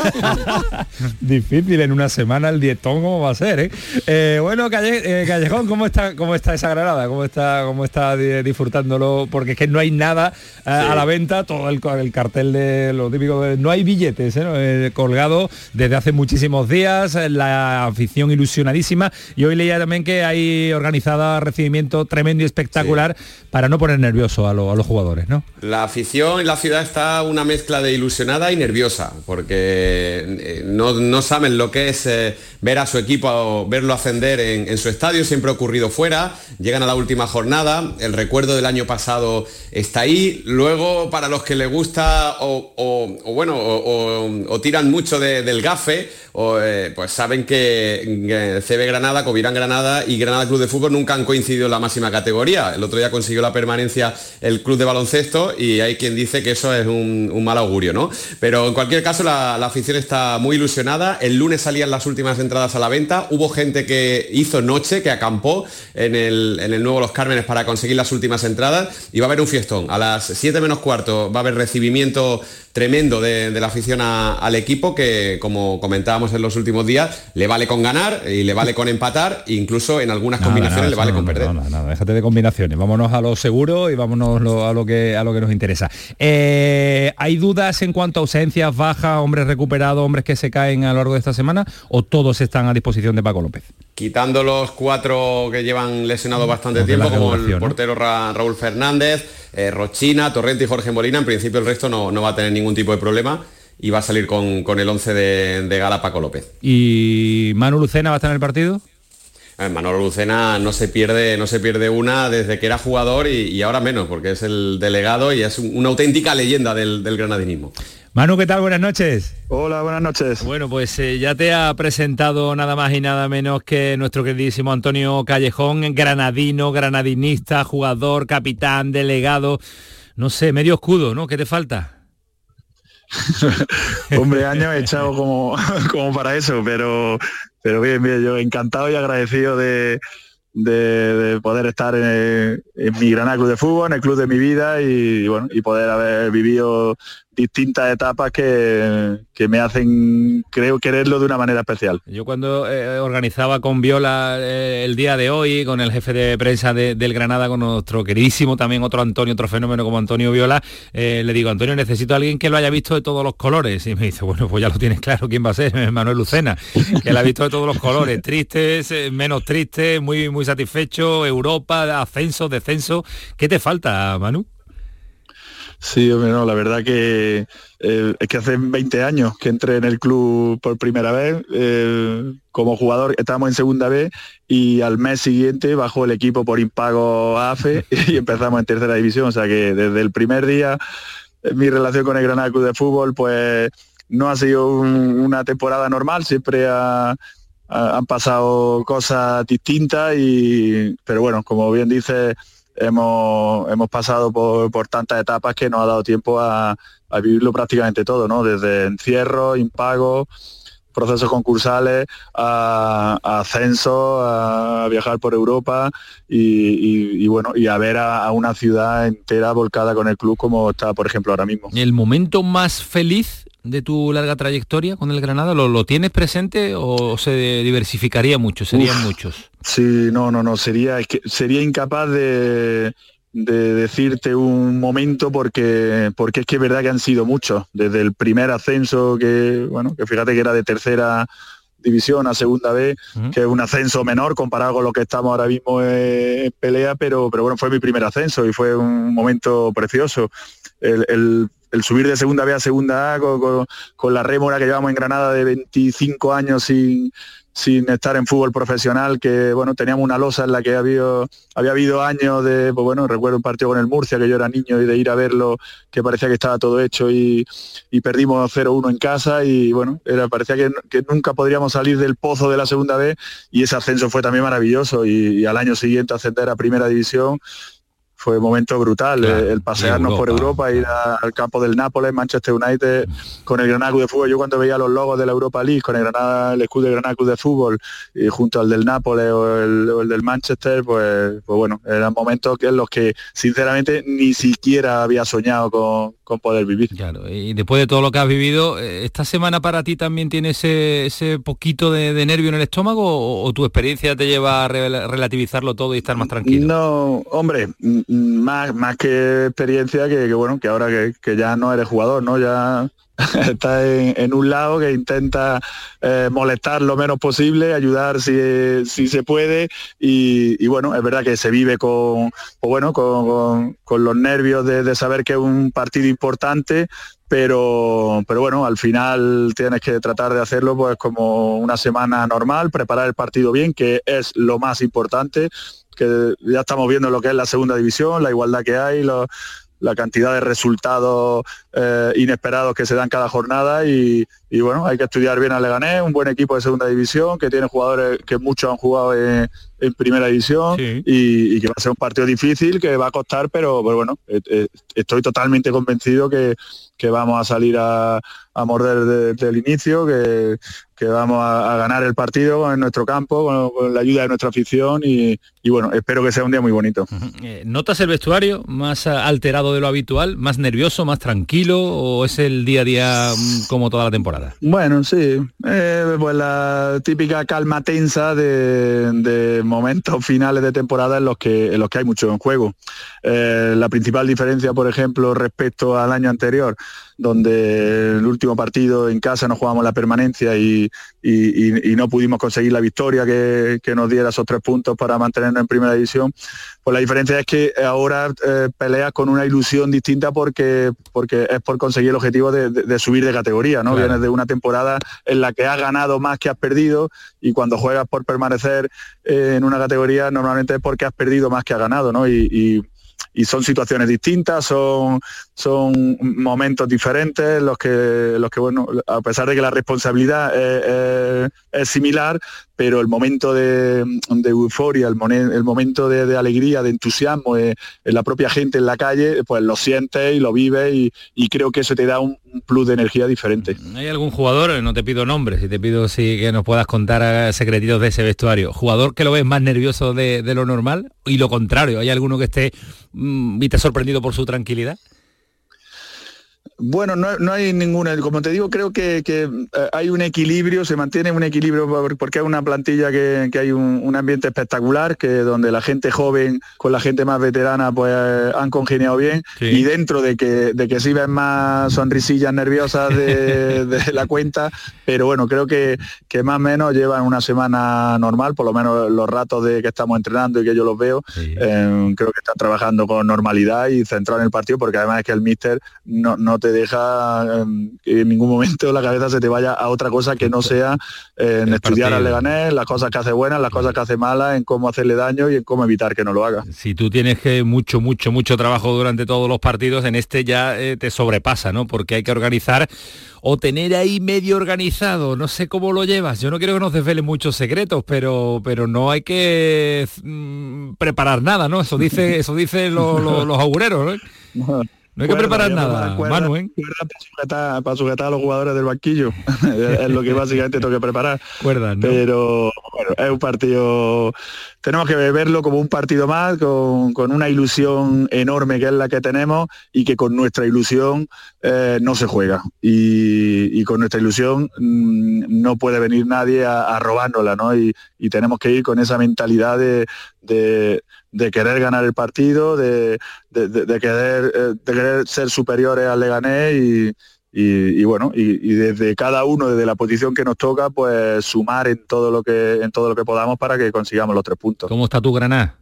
Difícil, en una semana el dietón, ¿cómo va a ser, eh? eh bueno, Calle... Eh, Callejón, ¿cómo está, cómo está esa Granada? ¿Cómo está, cómo está disfrutándolo? Porque es que no hay nada eh, sí. a la venta, todo el, el cartel de lo típico, de, no hay billetes, ¿eh? ¿no? Eh, colgado desde hace muchísimos días, la afición ilusionadísima, y hoy leía también que hay organizada recibimiento tremendo y espectacular sí. para no poner nervioso a, lo, a los jugadores, ¿no? La afición en la ciudad está una mezcla de ilusionada y nerviosa, porque no, no saben lo que es eh, ver a su equipo, verlo ascender en, en su estadio. Siempre ha ocurrido fuera, llegan a la última jornada, el recuerdo del año pasado está ahí, luego para los que les gusta o, o, o bueno o, o, o tiran mucho de, del gafe, o, eh, pues saben que C B Granada, Covirán Granada y Granada Club de Fútbol nunca han coincidido en la máxima categoría, el otro día consiguió la permanencia el club de baloncesto y hay quien dice que eso es un, un mal augurio, ¿no? Pero en cualquier caso la, la afición está muy ilusionada, el lunes salían las últimas entradas a la venta, hubo gente que hizo noche, que acampó en el, en el nuevo Los Cármenes para conseguir las últimas entradas y va a haber un fiestón. A las siete menos cuarto va a haber recibimiento tremendo de, de la afición a, al equipo que, como comentábamos en los últimos días, le vale con ganar y le vale con empatar, e incluso en algunas nada, combinaciones nada, le vale no, con perder. No, no, no, déjate de combinaciones, vámonos a lo seguro y vámonos lo, a, lo que, a lo que nos interesa. Eh, ¿Hay dudas en cuanto a ausencias, bajas, hombres recuperados, hombres que se caen a lo largo de esta semana o todos están a disposición de Paco López? Quitando los cuatro que llevan lesionado bastante tiempo, como el portero Ra- Raúl Fernández, eh, Rochina, Torrente y Jorge Molina, en principio el resto no, no va a tener ningún tipo de problema y va a salir con, con el once de, de gala Paco López. ¿Y Manu Lucena va a estar en el partido? Manolo Lucena no se pierde no se pierde una desde que era jugador y, y ahora menos, porque es el delegado y es un, una auténtica leyenda del, del granadinismo. Manu, ¿qué tal? Buenas noches. Hola, buenas noches. Bueno, pues eh, ya te ha presentado nada más y nada menos que nuestro queridísimo Antonio Callejón, granadino, granadinista, jugador, capitán, delegado, no sé, medio escudo, ¿no? ¿Qué te falta? Hombre, años he echado como, como para eso, pero pero bien, bien, yo encantado y agradecido de, de, de poder estar en, en mi Granada Club de Fútbol, en el club de mi vida y, y bueno, y poder haber vivido distintas etapas que, que me hacen, creo, quererlo de una manera especial. Yo cuando eh, organizaba con Viola eh, el día de hoy, con el jefe de prensa de, del Granada, con nuestro queridísimo también otro Antonio, otro fenómeno como Antonio Viola, eh, le digo, Antonio, necesito a alguien que lo haya visto de todos los colores. Y me dice, bueno, pues ya lo tienes claro, ¿quién va a ser? Manuel Lucena, que la ha visto de todos los colores, tristes, menos tristes, muy, muy satisfecho, Europa, ascenso, descenso. ¿Qué te falta, Manu? Sí, hombre, no, la verdad que eh, es que hace veinte años que entré en el club por primera vez, eh, como jugador estábamos en segunda B y al mes siguiente bajó el equipo por impago a AFE y empezamos en tercera división, o sea que desde el primer día mi relación con el Granada Club de Fútbol pues no ha sido un, una temporada normal, siempre ha... han pasado cosas distintas, y pero bueno, como bien dice, hemos hemos pasado por, por tantas etapas que nos ha dado tiempo a, a vivirlo prácticamente todo, ¿no? Desde encierro, impago, procesos concursales, a, a ascenso, a viajar por Europa y, y, y bueno, y a ver a, a una ciudad entera volcada con el club como está, por ejemplo, ahora mismo. ¿El momento más feliz de tu larga trayectoria con el Granada lo, lo tienes presente o se diversificaría mucho? ¿Serían Uf, muchos? Sí, no, no, no, sería, es que sería incapaz de... de decirte un momento porque porque es que es verdad que han sido muchos, desde el primer ascenso que bueno que fíjate que era de tercera división a segunda B, uh-huh. que es un ascenso menor comparado con lo que estamos ahora mismo en pelea, pero pero bueno, fue mi primer ascenso y fue un momento precioso, el, el, el subir de segunda B a segunda A con, con, con la rémora que llevamos en Granada de veinticinco años sin sin estar en fútbol profesional, que bueno, teníamos una losa en la que había, había habido años de, pues bueno, recuerdo un partido con el Murcia, que yo era niño, y de ir a verlo, que parecía que estaba todo hecho, y, y perdimos cero uno en casa, y bueno, era, parecía que, que nunca podríamos salir del pozo de la segunda vez, y ese ascenso fue también maravilloso, y, y al año siguiente ascender a primera división, fue un momento brutal, claro, el, el pasearnos Europa, por Europa, ir a, al campo del Nápoles, Manchester United, con el Granada Club de Fútbol. Yo cuando veía los logos de la Europa League, con el Granada, el escudo del Granada Club de Fútbol, y junto al del Nápoles o el, o el del Manchester, pues, pues bueno, eran momentos que en los que sinceramente ni siquiera había soñado con, con poder vivir. Claro, y después de todo lo que has vivido, ¿esta semana para ti también tiene ese, ese poquito de, de nervio en el estómago o, o tu experiencia te lleva a re- relativizarlo todo y estar más tranquilo? No, hombre... Más, más que experiencia, que, que bueno, que ahora que, que ya no eres jugador, ¿no? Ya estás en, en un lado que intenta eh, molestar lo menos posible, ayudar si, si se puede, y, y bueno, es verdad que se vive con, o bueno, con, con, con los nervios de, de saber que es un partido importante, pero pero bueno, al final tienes que tratar de hacerlo pues como una semana normal, preparar el partido bien, que es lo más importante, que ya estamos viendo lo que es la segunda división, la igualdad que hay, lo, la cantidad de resultados eh, inesperados que se dan cada jornada y, y bueno, hay que estudiar bien al Leganés, un buen equipo de segunda división que tiene jugadores que muchos han jugado en, en primera división, sí. y, y que va a ser un partido difícil, que va a costar, pero, pero bueno, eh, estoy totalmente convencido que, que vamos a salir a, a morder desde el inicio, que... que vamos a, a ganar el partido en nuestro campo, con, con la ayuda de nuestra afición y, y bueno, espero que sea un día muy bonito. ¿Notas el vestuario más alterado de lo habitual, más nervioso, más tranquilo o es el día a día como toda la temporada? Bueno, sí, eh, pues la típica calma tensa de, de momentos finales de temporada en los que, en los que hay mucho en juego. Eh, la principal diferencia, por ejemplo, respecto al año anterior, donde el último partido en casa no jugamos la permanencia y, y, y no pudimos conseguir la victoria que, que nos diera esos tres puntos para mantenernos en primera división, pues la diferencia es que ahora eh, peleas con una ilusión distinta porque, porque es por conseguir el objetivo de, de, de subir de categoría, ¿no? Claro. Vienes de una temporada en la que has ganado más que has perdido y cuando juegas por permanecer eh, en una categoría normalmente es porque has perdido más que has ganado, ¿no? Y, y, y son situaciones distintas, son son momentos diferentes los que los que bueno, a pesar de que la responsabilidad es, es, es similar, pero el momento de, de euforia, el, momen, el momento de, de alegría, de entusiasmo en, en la propia gente en la calle, pues lo sientes y lo vives y, y creo que eso te da un, un plus de energía diferente. ¿Hay algún jugador, no te pido nombres, si te pido sí, que nos puedas contar secretitos de ese vestuario, jugador que lo ves más nervioso de, de lo normal y lo contrario, hay alguno que esté mm, y te ha sorprendido por su tranquilidad? Bueno, no, no hay ninguna. Como te digo, creo que, que hay un equilibrio, se mantiene un equilibrio porque hay una plantilla que, que hay un, un ambiente espectacular, que donde la gente joven con la gente más veterana pues han congeniado bien, sí. Y dentro de que de que sí ven más sonrisillas nerviosas de, de la cuenta, pero bueno, creo que, que más o menos llevan una semana normal, por lo menos los ratos de que estamos entrenando y que yo los veo, sí. eh, creo que están trabajando con normalidad y centrado en el partido, porque además es que el míster no, no te te deja que en ningún momento la cabeza se te vaya a otra cosa que no sea eh, en el estudiar partido al Leganés, las cosas que hace buenas, las cosas que hace malas, en cómo hacerle daño y en cómo evitar que no lo haga. Si tú tienes que mucho, mucho, mucho trabajo durante todos los partidos, en este ya eh, te sobrepasa, ¿no? Porque hay que organizar o tener ahí medio organizado, no sé cómo lo llevas. Yo no quiero que nos desvelen muchos secretos, pero pero no hay que mm, preparar nada, ¿no? Eso dice eso dicen lo, lo, los agureros, ¿no? No hay que cuerda, preparar nada, cuerda, Manu, ¿eh? Para sujetar, para sujetar a los jugadores del banquillo, es lo que básicamente tengo que preparar. Cuerda, ¿no? Pero bueno, es un partido, tenemos que verlo como un partido más, con, con una ilusión enorme que es la que tenemos y que con nuestra ilusión eh, no se juega. Y, y con nuestra ilusión mmm, no puede venir nadie a, a robárnosla, ¿no? Y, y tenemos que ir con esa mentalidad de... de de querer ganar el partido, de, de, de, de, querer, de querer ser superiores al Leganés y, y, y bueno, y, y desde cada uno, desde la posición que nos toca, pues sumar en todo lo que en todo lo que podamos para que consigamos los tres puntos. ¿Cómo está tu Granada?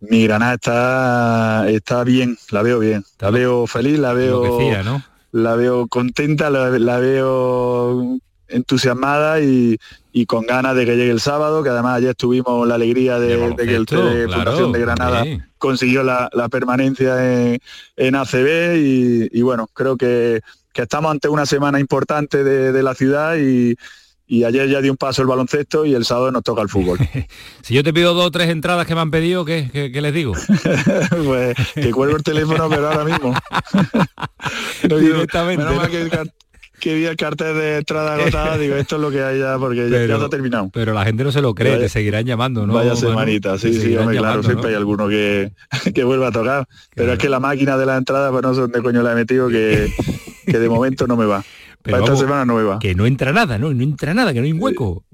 Mi Granada está, está bien, la veo bien, la veo feliz, la veo, decía, ¿no? La veo contenta, la, la veo entusiasmada y, y con ganas de que llegue el sábado, que además ayer tuvimos la alegría de, de que el T D Fundación, claro, de Granada, sí, consiguió la, la permanencia en, en A C B y, y bueno, creo que, que estamos ante una semana importante de, de la ciudad y, y ayer ya dio un paso el baloncesto y el sábado nos toca el fútbol. Si yo te pido dos o tres entradas que me han pedido, ¿qué, qué, qué les digo? Pues que cuelgo el teléfono, pero ahora mismo. No, directamente. Digo, que vi el cartel de entrada agotada, digo, esto es lo que hay ya, porque pero, ya está terminado. Pero la gente no se lo cree, vaya, te seguirán llamando, ¿no? Vaya semanita, bueno, sí, sí, hombre, llamando, claro, siempre, ¿no? Hay alguno que, que vuelva a tocar, claro. Pero es que la máquina de la entrada, pues no sé dónde coño la he metido, que, que de momento no me va. Pero para vamos, esta semana no me va. Que no entra nada, ¿no? No entra nada, que no hay un hueco.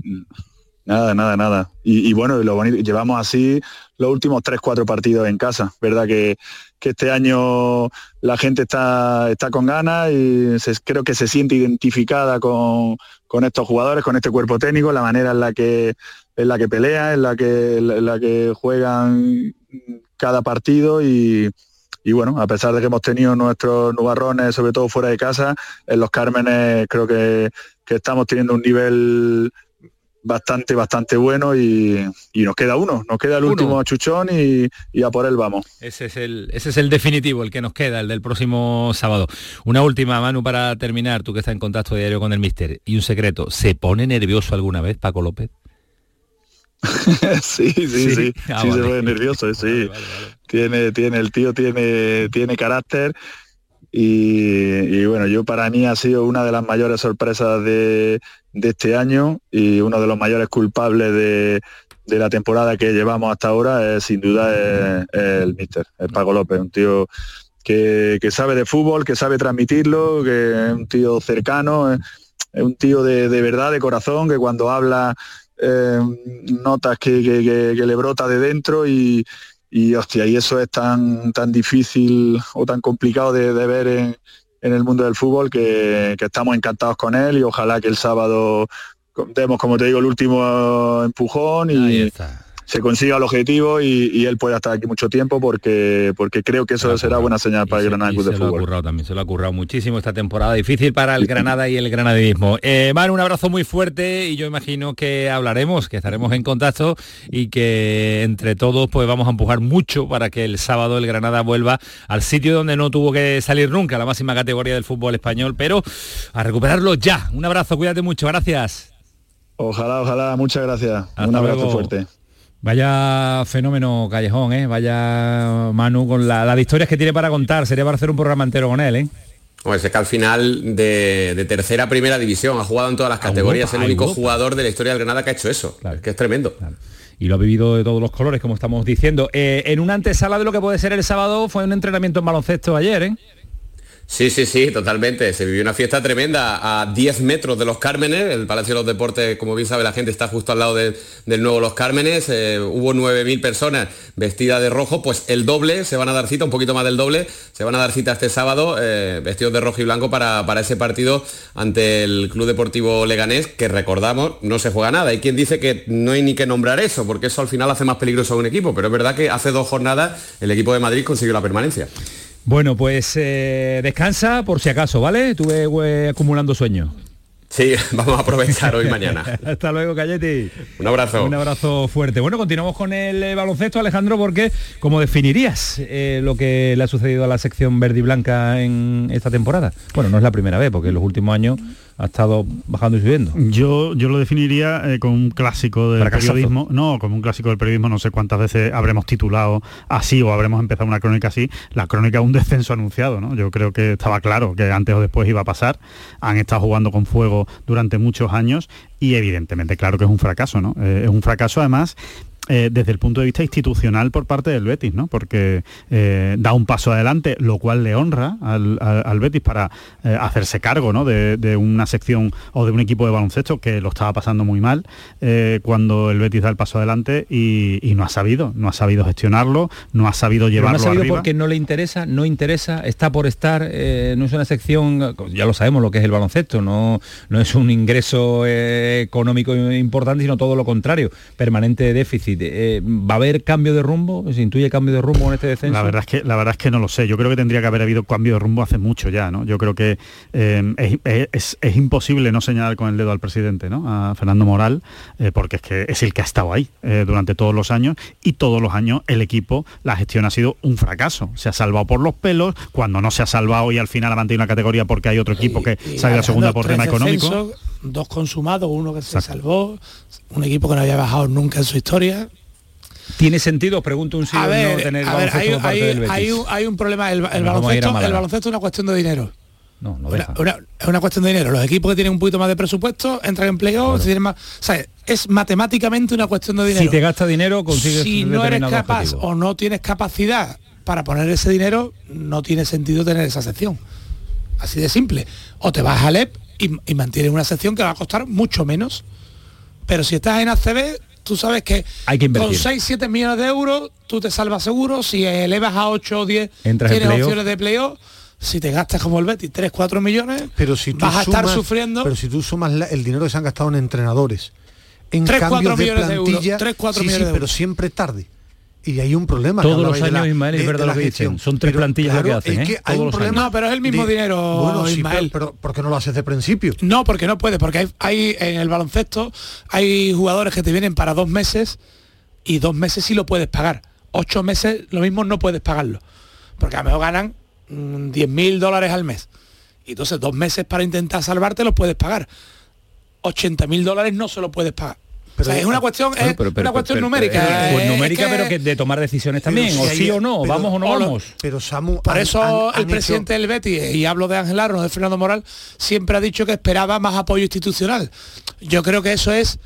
Nada, nada, nada. Y, y bueno, lo bonito, llevamos así los últimos tres cuatro partidos en casa, ¿verdad? Que... que este año la gente está, está con ganas y se, creo que se siente identificada con, con estos jugadores, con este cuerpo técnico, la manera en la que en la que pelea, en la que, en la que juegan cada partido y, y bueno, a pesar de que hemos tenido nuestros nubarrones, sobre todo fuera de casa, en los Cármenes creo que, que estamos teniendo un nivel bastante, bastante bueno y, y nos queda uno, nos queda el uno. Último chuchón y, y a por él vamos. Ese es el ese es el definitivo, el que nos queda, el del próximo sábado. Una última, Manu, para terminar, tú que estás en contacto diario con el míster, y un secreto, ¿se pone nervioso alguna vez Paco López? sí, sí, sí, sí, ah, sí vale. Se pone nervioso, sí. Vale, vale, vale. Tiene, tiene, el tío tiene, tiene carácter y, y bueno, yo para mí ha sido una de las mayores sorpresas de... de este año y uno de los mayores culpables de, de la temporada que llevamos hasta ahora es sin duda es, es el míster, el Paco López, un tío que, que sabe de fútbol, que sabe transmitirlo, que es un tío cercano, es, es un tío de, de verdad, de corazón, que cuando habla eh, notas que, que, que, que le brota de dentro y, y hostia, y eso es tan, tan difícil o tan complicado de, de ver en en el mundo del fútbol, que, que estamos encantados con él y ojalá que el sábado demos, como te digo, el último empujón y se consiga el objetivo y, y él pueda estar aquí mucho tiempo porque porque creo que eso será buena señal para el Granada Club de Fútbol. Se lo ha currado también, se lo ha currado muchísimo esta temporada difícil para el Granada y el granadismo. Eh, Manu, un abrazo muy fuerte y yo imagino que hablaremos, que estaremos en contacto y que entre todos pues vamos a empujar mucho para que el sábado el Granada vuelva al sitio donde no tuvo que salir nunca, la máxima categoría del fútbol español, pero a recuperarlo ya. Un abrazo, cuídate mucho, gracias. Ojalá, ojalá, muchas gracias. Hasta un abrazo luego. Fuerte. Vaya fenómeno Callejón, ¿eh? Vaya Manu con la, las historias que tiene para contar. Sería para hacer un programa entero con él, ¿eh? Pues es que al final de, de tercera a primera división ha jugado en todas las categorías. Es el único jugador de la historia del Granada que ha hecho eso. Claro. Es que es tremendo. Claro. Y lo ha vivido de todos los colores, como estamos diciendo. Eh, en una antesala de lo que puede ser el sábado fue un entrenamiento en baloncesto ayer, ¿eh? Sí, sí, sí, totalmente. Se vivió una fiesta tremenda a diez metros de Los Cármenes. El Palacio de los Deportes, como bien sabe la gente, está justo al lado de, del nuevo Los Cármenes. Eh, hubo nueve mil personas vestidas de rojo, pues el doble, se van a dar cita, un poquito más del doble, se van a dar cita este sábado, eh, vestidos de rojo y blanco para, para ese partido ante el Club Deportivo Leganés, que recordamos, no se juega nada. Hay quien dice que no hay ni que nombrar eso, porque eso al final hace más peligroso a un equipo, pero es verdad que hace dos jornadas el equipo de Madrid consiguió la permanencia. Bueno, pues eh, descansa por si acaso, ¿vale? Estuve eh, acumulando sueños. Sí, vamos a aprovechar hoy mañana. Hasta luego, Calleti. Un abrazo. Un abrazo fuerte. Bueno, continuamos con el eh, baloncesto, Alejandro, porque ¿cómo definirías eh, lo que le ha sucedido a la sección verde y blanca en esta temporada? Bueno, no es la primera vez, porque en los últimos años ha estado bajando y subiendo. Yo yo lo definiría eh, como un clásico del Fracasazo. periodismo. No, como un clásico del periodismo. No sé cuántas veces habremos titulado así o habremos empezado una crónica así. La crónica de un descenso anunciado, ¿no? Yo creo que estaba claro que antes o después iba a pasar. Han estado jugando con fuego durante muchos años y evidentemente claro que es un fracaso, ¿no? Eh, es un fracaso además... Eh, desde el punto de vista institucional por parte del Betis, ¿no? Porque eh, da un paso adelante, lo cual le honra al, al, al Betis para eh, hacerse cargo, ¿no? de, de una sección o de un equipo de baloncesto que lo estaba pasando muy mal eh, cuando el Betis da el paso adelante y, y no ha sabido, no ha sabido gestionarlo, no ha sabido llevarlo arriba. No ha sabido arriba. Porque no le interesa, no interesa, está por estar, eh, no es una sección, ya lo sabemos lo que es el baloncesto, no, no es un ingreso eh, económico importante, sino todo lo contrario, permanente de déficit. Eh, ¿Va a haber cambio de rumbo? ¿Se intuye cambio de rumbo en este descenso? La verdad es que la verdad es que no lo sé. Yo creo que tendría que haber habido cambio de rumbo hace mucho ya, ¿no? Yo creo que eh, es, es, es imposible no señalar con el dedo al presidente, ¿no? A Fernando Moral, eh, porque es que es el que ha estado ahí eh, durante todos los años y todos los años el equipo, la gestión ha sido un fracaso. Se ha salvado por los pelos, cuando no se ha salvado y al final ha mantenido una categoría porque hay otro equipo que y, y sale de la segunda por tema económico. Dos consumados, uno que se Exacto. salvó, un equipo que no había bajado nunca en su historia. ¿Tiene sentido? Pregunto un sí o no tener baloncesto hay, por parte hay, del Betis. Hay un, hay un problema, el, el, baloncesto, el baloncesto es una cuestión de dinero. No, no deja. Una, una, es una cuestión de dinero. Los equipos que tienen un poquito más de presupuesto entran en playoff, claro. Si tienen más, o sea, es matemáticamente una cuestión de dinero. Si te gasta dinero, consigues si no eres capaz objetivo. O no tienes capacidad para poner ese dinero, no tiene sentido tener esa sección. Así de simple. O te vas a Alep y, y mantienes una sección que va a costar mucho menos. Pero si estás en A C B... Tú sabes que, hay que con seis siete millones de euros tú te salvas seguro. Si elevas a ocho o diez entras tienes opciones de playoff. Si te gastas como el Betis tres cuatro millones pero si tú vas a sumas, estar sufriendo. Pero si tú sumas la, el dinero que se han gastado en entrenadores en cambios de plantilla tres cuatro sí, millones sí, de euros. Pero siempre tarde. Y hay un problema. Todos los años, la, Ismael, es verdad lo que dicen. Son tres pero, plantillas claro, lo que hacen. Es que ¿eh? hay Todos un problema, años. Pero es el mismo de, dinero, bueno, Ismael. Sí, pero, pero ¿por qué no lo haces de principio? No, porque no puedes, porque hay, hay en el baloncesto hay jugadores que te vienen para dos meses y dos meses sí lo puedes pagar. Ocho meses lo mismo no puedes pagarlo. Porque a lo mejor ganan mmm, diez mil dólares al mes. Y entonces dos meses para intentar salvarte los puedes pagar. ochenta mil dólares no se lo puedes pagar. Pero, o sea, es una cuestión, es pero, pero, una cuestión pero, pero, numérica. Pero, pues, numérica, es que, pero que de tomar decisiones también, si o sí hay, o no, pero, vamos o no pero, vamos. Pero Samu, por han, eso han, han el presidente hecho... del Betis, y hablo de Ángel Haro, no de Fernando Moral, siempre ha dicho que esperaba más apoyo institucional. Yo creo que eso es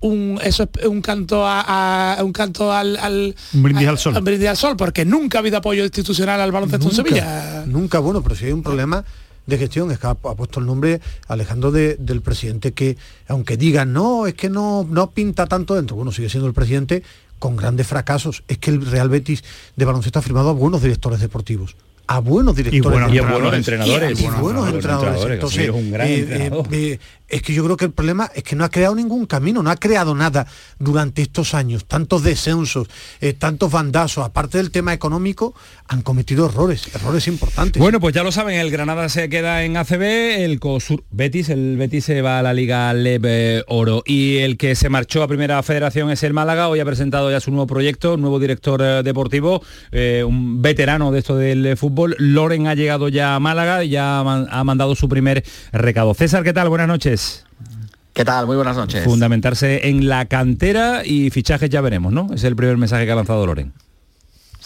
un, eso es un canto a, a un canto al, al un brindis al sol. Un brindis al sol, porque nunca ha habido apoyo institucional al baloncesto en Sevilla. Nunca, bueno, pero si hay un problema de gestión, es que ha puesto el nombre Alejandro de, del presidente que, aunque digan, no, es que no, no pinta tanto dentro, bueno, sigue siendo el presidente con grandes fracasos. Es que el Real Betis de baloncesto ha firmado a buenos directores deportivos, a buenos directores y buenos, y a buenos entrenadores. Y, y, y buenos entrenadores. entrenadores. Entonces, es, un gran eh, entrenador. eh, eh, es que yo creo que el problema es que no ha creado ningún camino, no ha creado nada durante estos años. Tantos descensos, eh, tantos bandazos, aparte del tema económico, han cometido errores, errores importantes. Bueno, pues ya lo saben, el Granada se queda en A C B, el COSUR Betis, el Betis se va a la Liga Leb Oro. Y el que se marchó a Primera Federación es el Málaga, hoy ha presentado ya su nuevo proyecto, nuevo director eh, deportivo, eh, un veterano de esto del fútbol. Loren ha llegado ya a Málaga y ya ha mandado su primer recado. César, ¿qué tal? Buenas noches. ¿Qué tal? Muy buenas noches. Fundamentarse en la cantera y fichajes ya veremos, ¿no? Es el primer mensaje que ha lanzado Loren.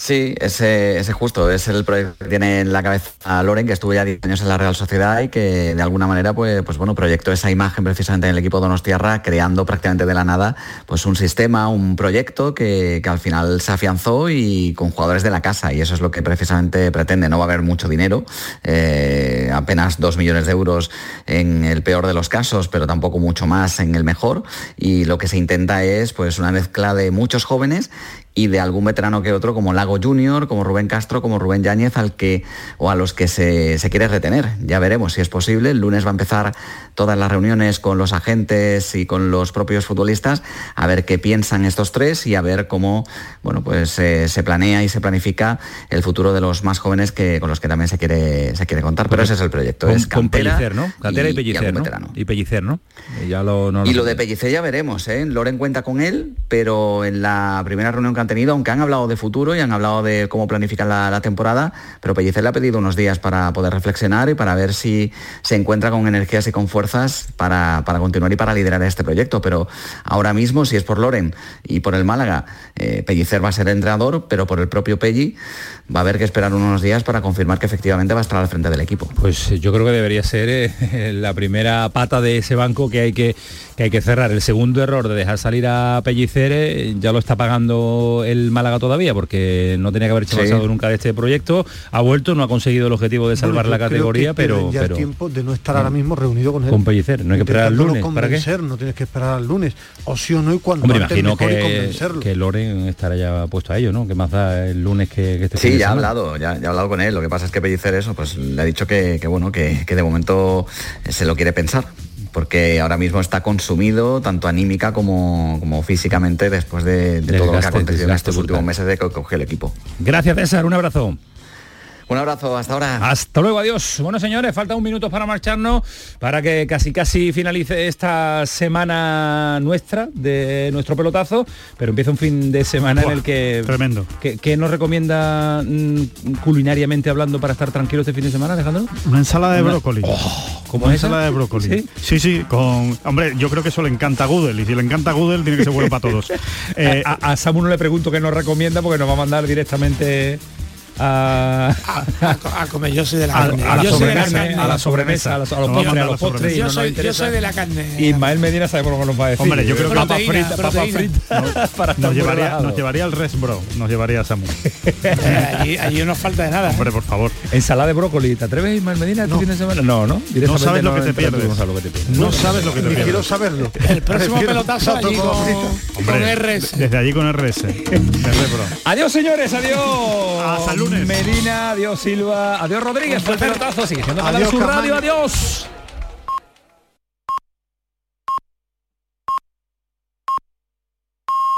Sí, ese es justo, es el proyecto que tiene en la cabeza Loren, que estuvo ya diez años en la Real Sociedad y que de alguna manera pues, pues bueno, proyectó esa imagen precisamente en el equipo donostiarra, creando prácticamente de la nada pues un sistema, un proyecto que, que al final se afianzó y con jugadores de la casa, y eso es lo que precisamente pretende. No va a haber mucho dinero, eh, apenas dos millones de euros en el peor de los casos, pero tampoco mucho más en el mejor, y lo que se intenta es pues una mezcla de muchos jóvenes y de algún veterano que otro, como Lago Junior, como Rubén Castro, como Rubén Yáñez, al que, o a los que se, se quiere retener. Ya veremos si es posible. El lunes va a empezar todas las reuniones con los agentes y con los propios futbolistas, a ver qué piensan estos tres y a ver cómo, bueno, pues eh, se planea y se planifica el futuro de los más jóvenes, que con los que también se quiere se quiere contar. Pero ese es el proyecto. Con, es cantera, con Pellicer, ¿no? Cantera y, y Pellicer, y ¿no? Veterano. Y Pellicer, ¿no? Y, ya lo, no lo, y lo de Pellicer ya veremos, ¿eh? Loren cuenta con él, pero en la primera reunión que han tenido, aunque han hablado de futuro y han hablado de cómo planifican la, la temporada, pero Pellicer le ha pedido unos días para poder reflexionar y para ver si se encuentra con energías y con fuerzas para, para continuar y para liderar este proyecto. Pero ahora mismo, si es por Loren y por el Málaga, eh, Pellicer va a ser entrenador, pero por el propio Pelli va a haber que esperar unos días para confirmar que efectivamente va a estar al frente del equipo. Pues yo creo que debería ser eh, la primera pata de ese banco que hay que, que hay que cerrar. El segundo error de dejar salir a Pellicer eh, ya lo está pagando el Málaga todavía, porque no tenía que haber hecho sí. pasado nunca de este proyecto. Ha vuelto, no ha conseguido el objetivo de salvar bueno, la categoría, pero ya pero, el tiempo de no estar ahora mismo reunido con él. Con Pellicer, no hay que esperar al lunes. ¿Para qué? No tienes que esperar al lunes, o sí o no, y cuando hombre, imagino que, que Loren estará ya puesto a ello, ¿no? Que más da el lunes que, que este sí, ya ha hablado, ya, ya ha hablado con él. Lo que pasa es que Pellicer eso, pues le ha dicho que, que bueno, que, que de momento se lo quiere pensar, porque ahora mismo está consumido tanto anímica como, como físicamente después de, de todo lo que ha acontecido en estos últimos meses de que cogió el equipo. Gracias, César, un abrazo. Un abrazo, hasta ahora. Hasta luego, adiós. Bueno, señores, falta un minuto para marcharnos, para que casi casi finalice esta semana nuestra, de nuestro pelotazo, pero empieza un fin de semana Buah, en el que... Tremendo. ¿Qué, qué nos recomienda mm, culinariamente hablando para estar tranquilo este fin de semana, Alejandro? Una ensalada de Una... brócoli. Oh, ¿cómo Una es ensalada esa? de brócoli. ¿Sí? sí, sí, con... Hombre, yo creo que eso le encanta a Gudelj, y si le encanta a Gudelj, tiene que ser bueno para todos. Eh, a, a Samu no le pregunto qué nos recomienda, porque nos va a mandar directamente... A, a, a comer, yo soy de la carne, a, a, la, sobremesa, carne, a la sobremesa, a los postres, a los postres. Yo soy, yo soy de la carne. Ismael Medina sabe por lo que nos va a decir. Hombre, yo creo proteína, que papa frita, papa frita. No, para nos, llevaría, nos llevaría el res bro, nos llevaría Samu. allí, allí no falta de nada. Hombre, por favor. Ensalada de brócoli, ¿te atreves, Ismael Medina? No, este no, no, no. No sabes lo que te pierdes. No sabes lo que te pierdes. Quiero saberlo. El próximo pelotazo allí con R S. Desde allí con R S. Adiós, señores, adiós. Medina, adiós Silva, adiós Rodríguez, fue el pelotazo, sigue siendo Canal Sur Radio, adiós.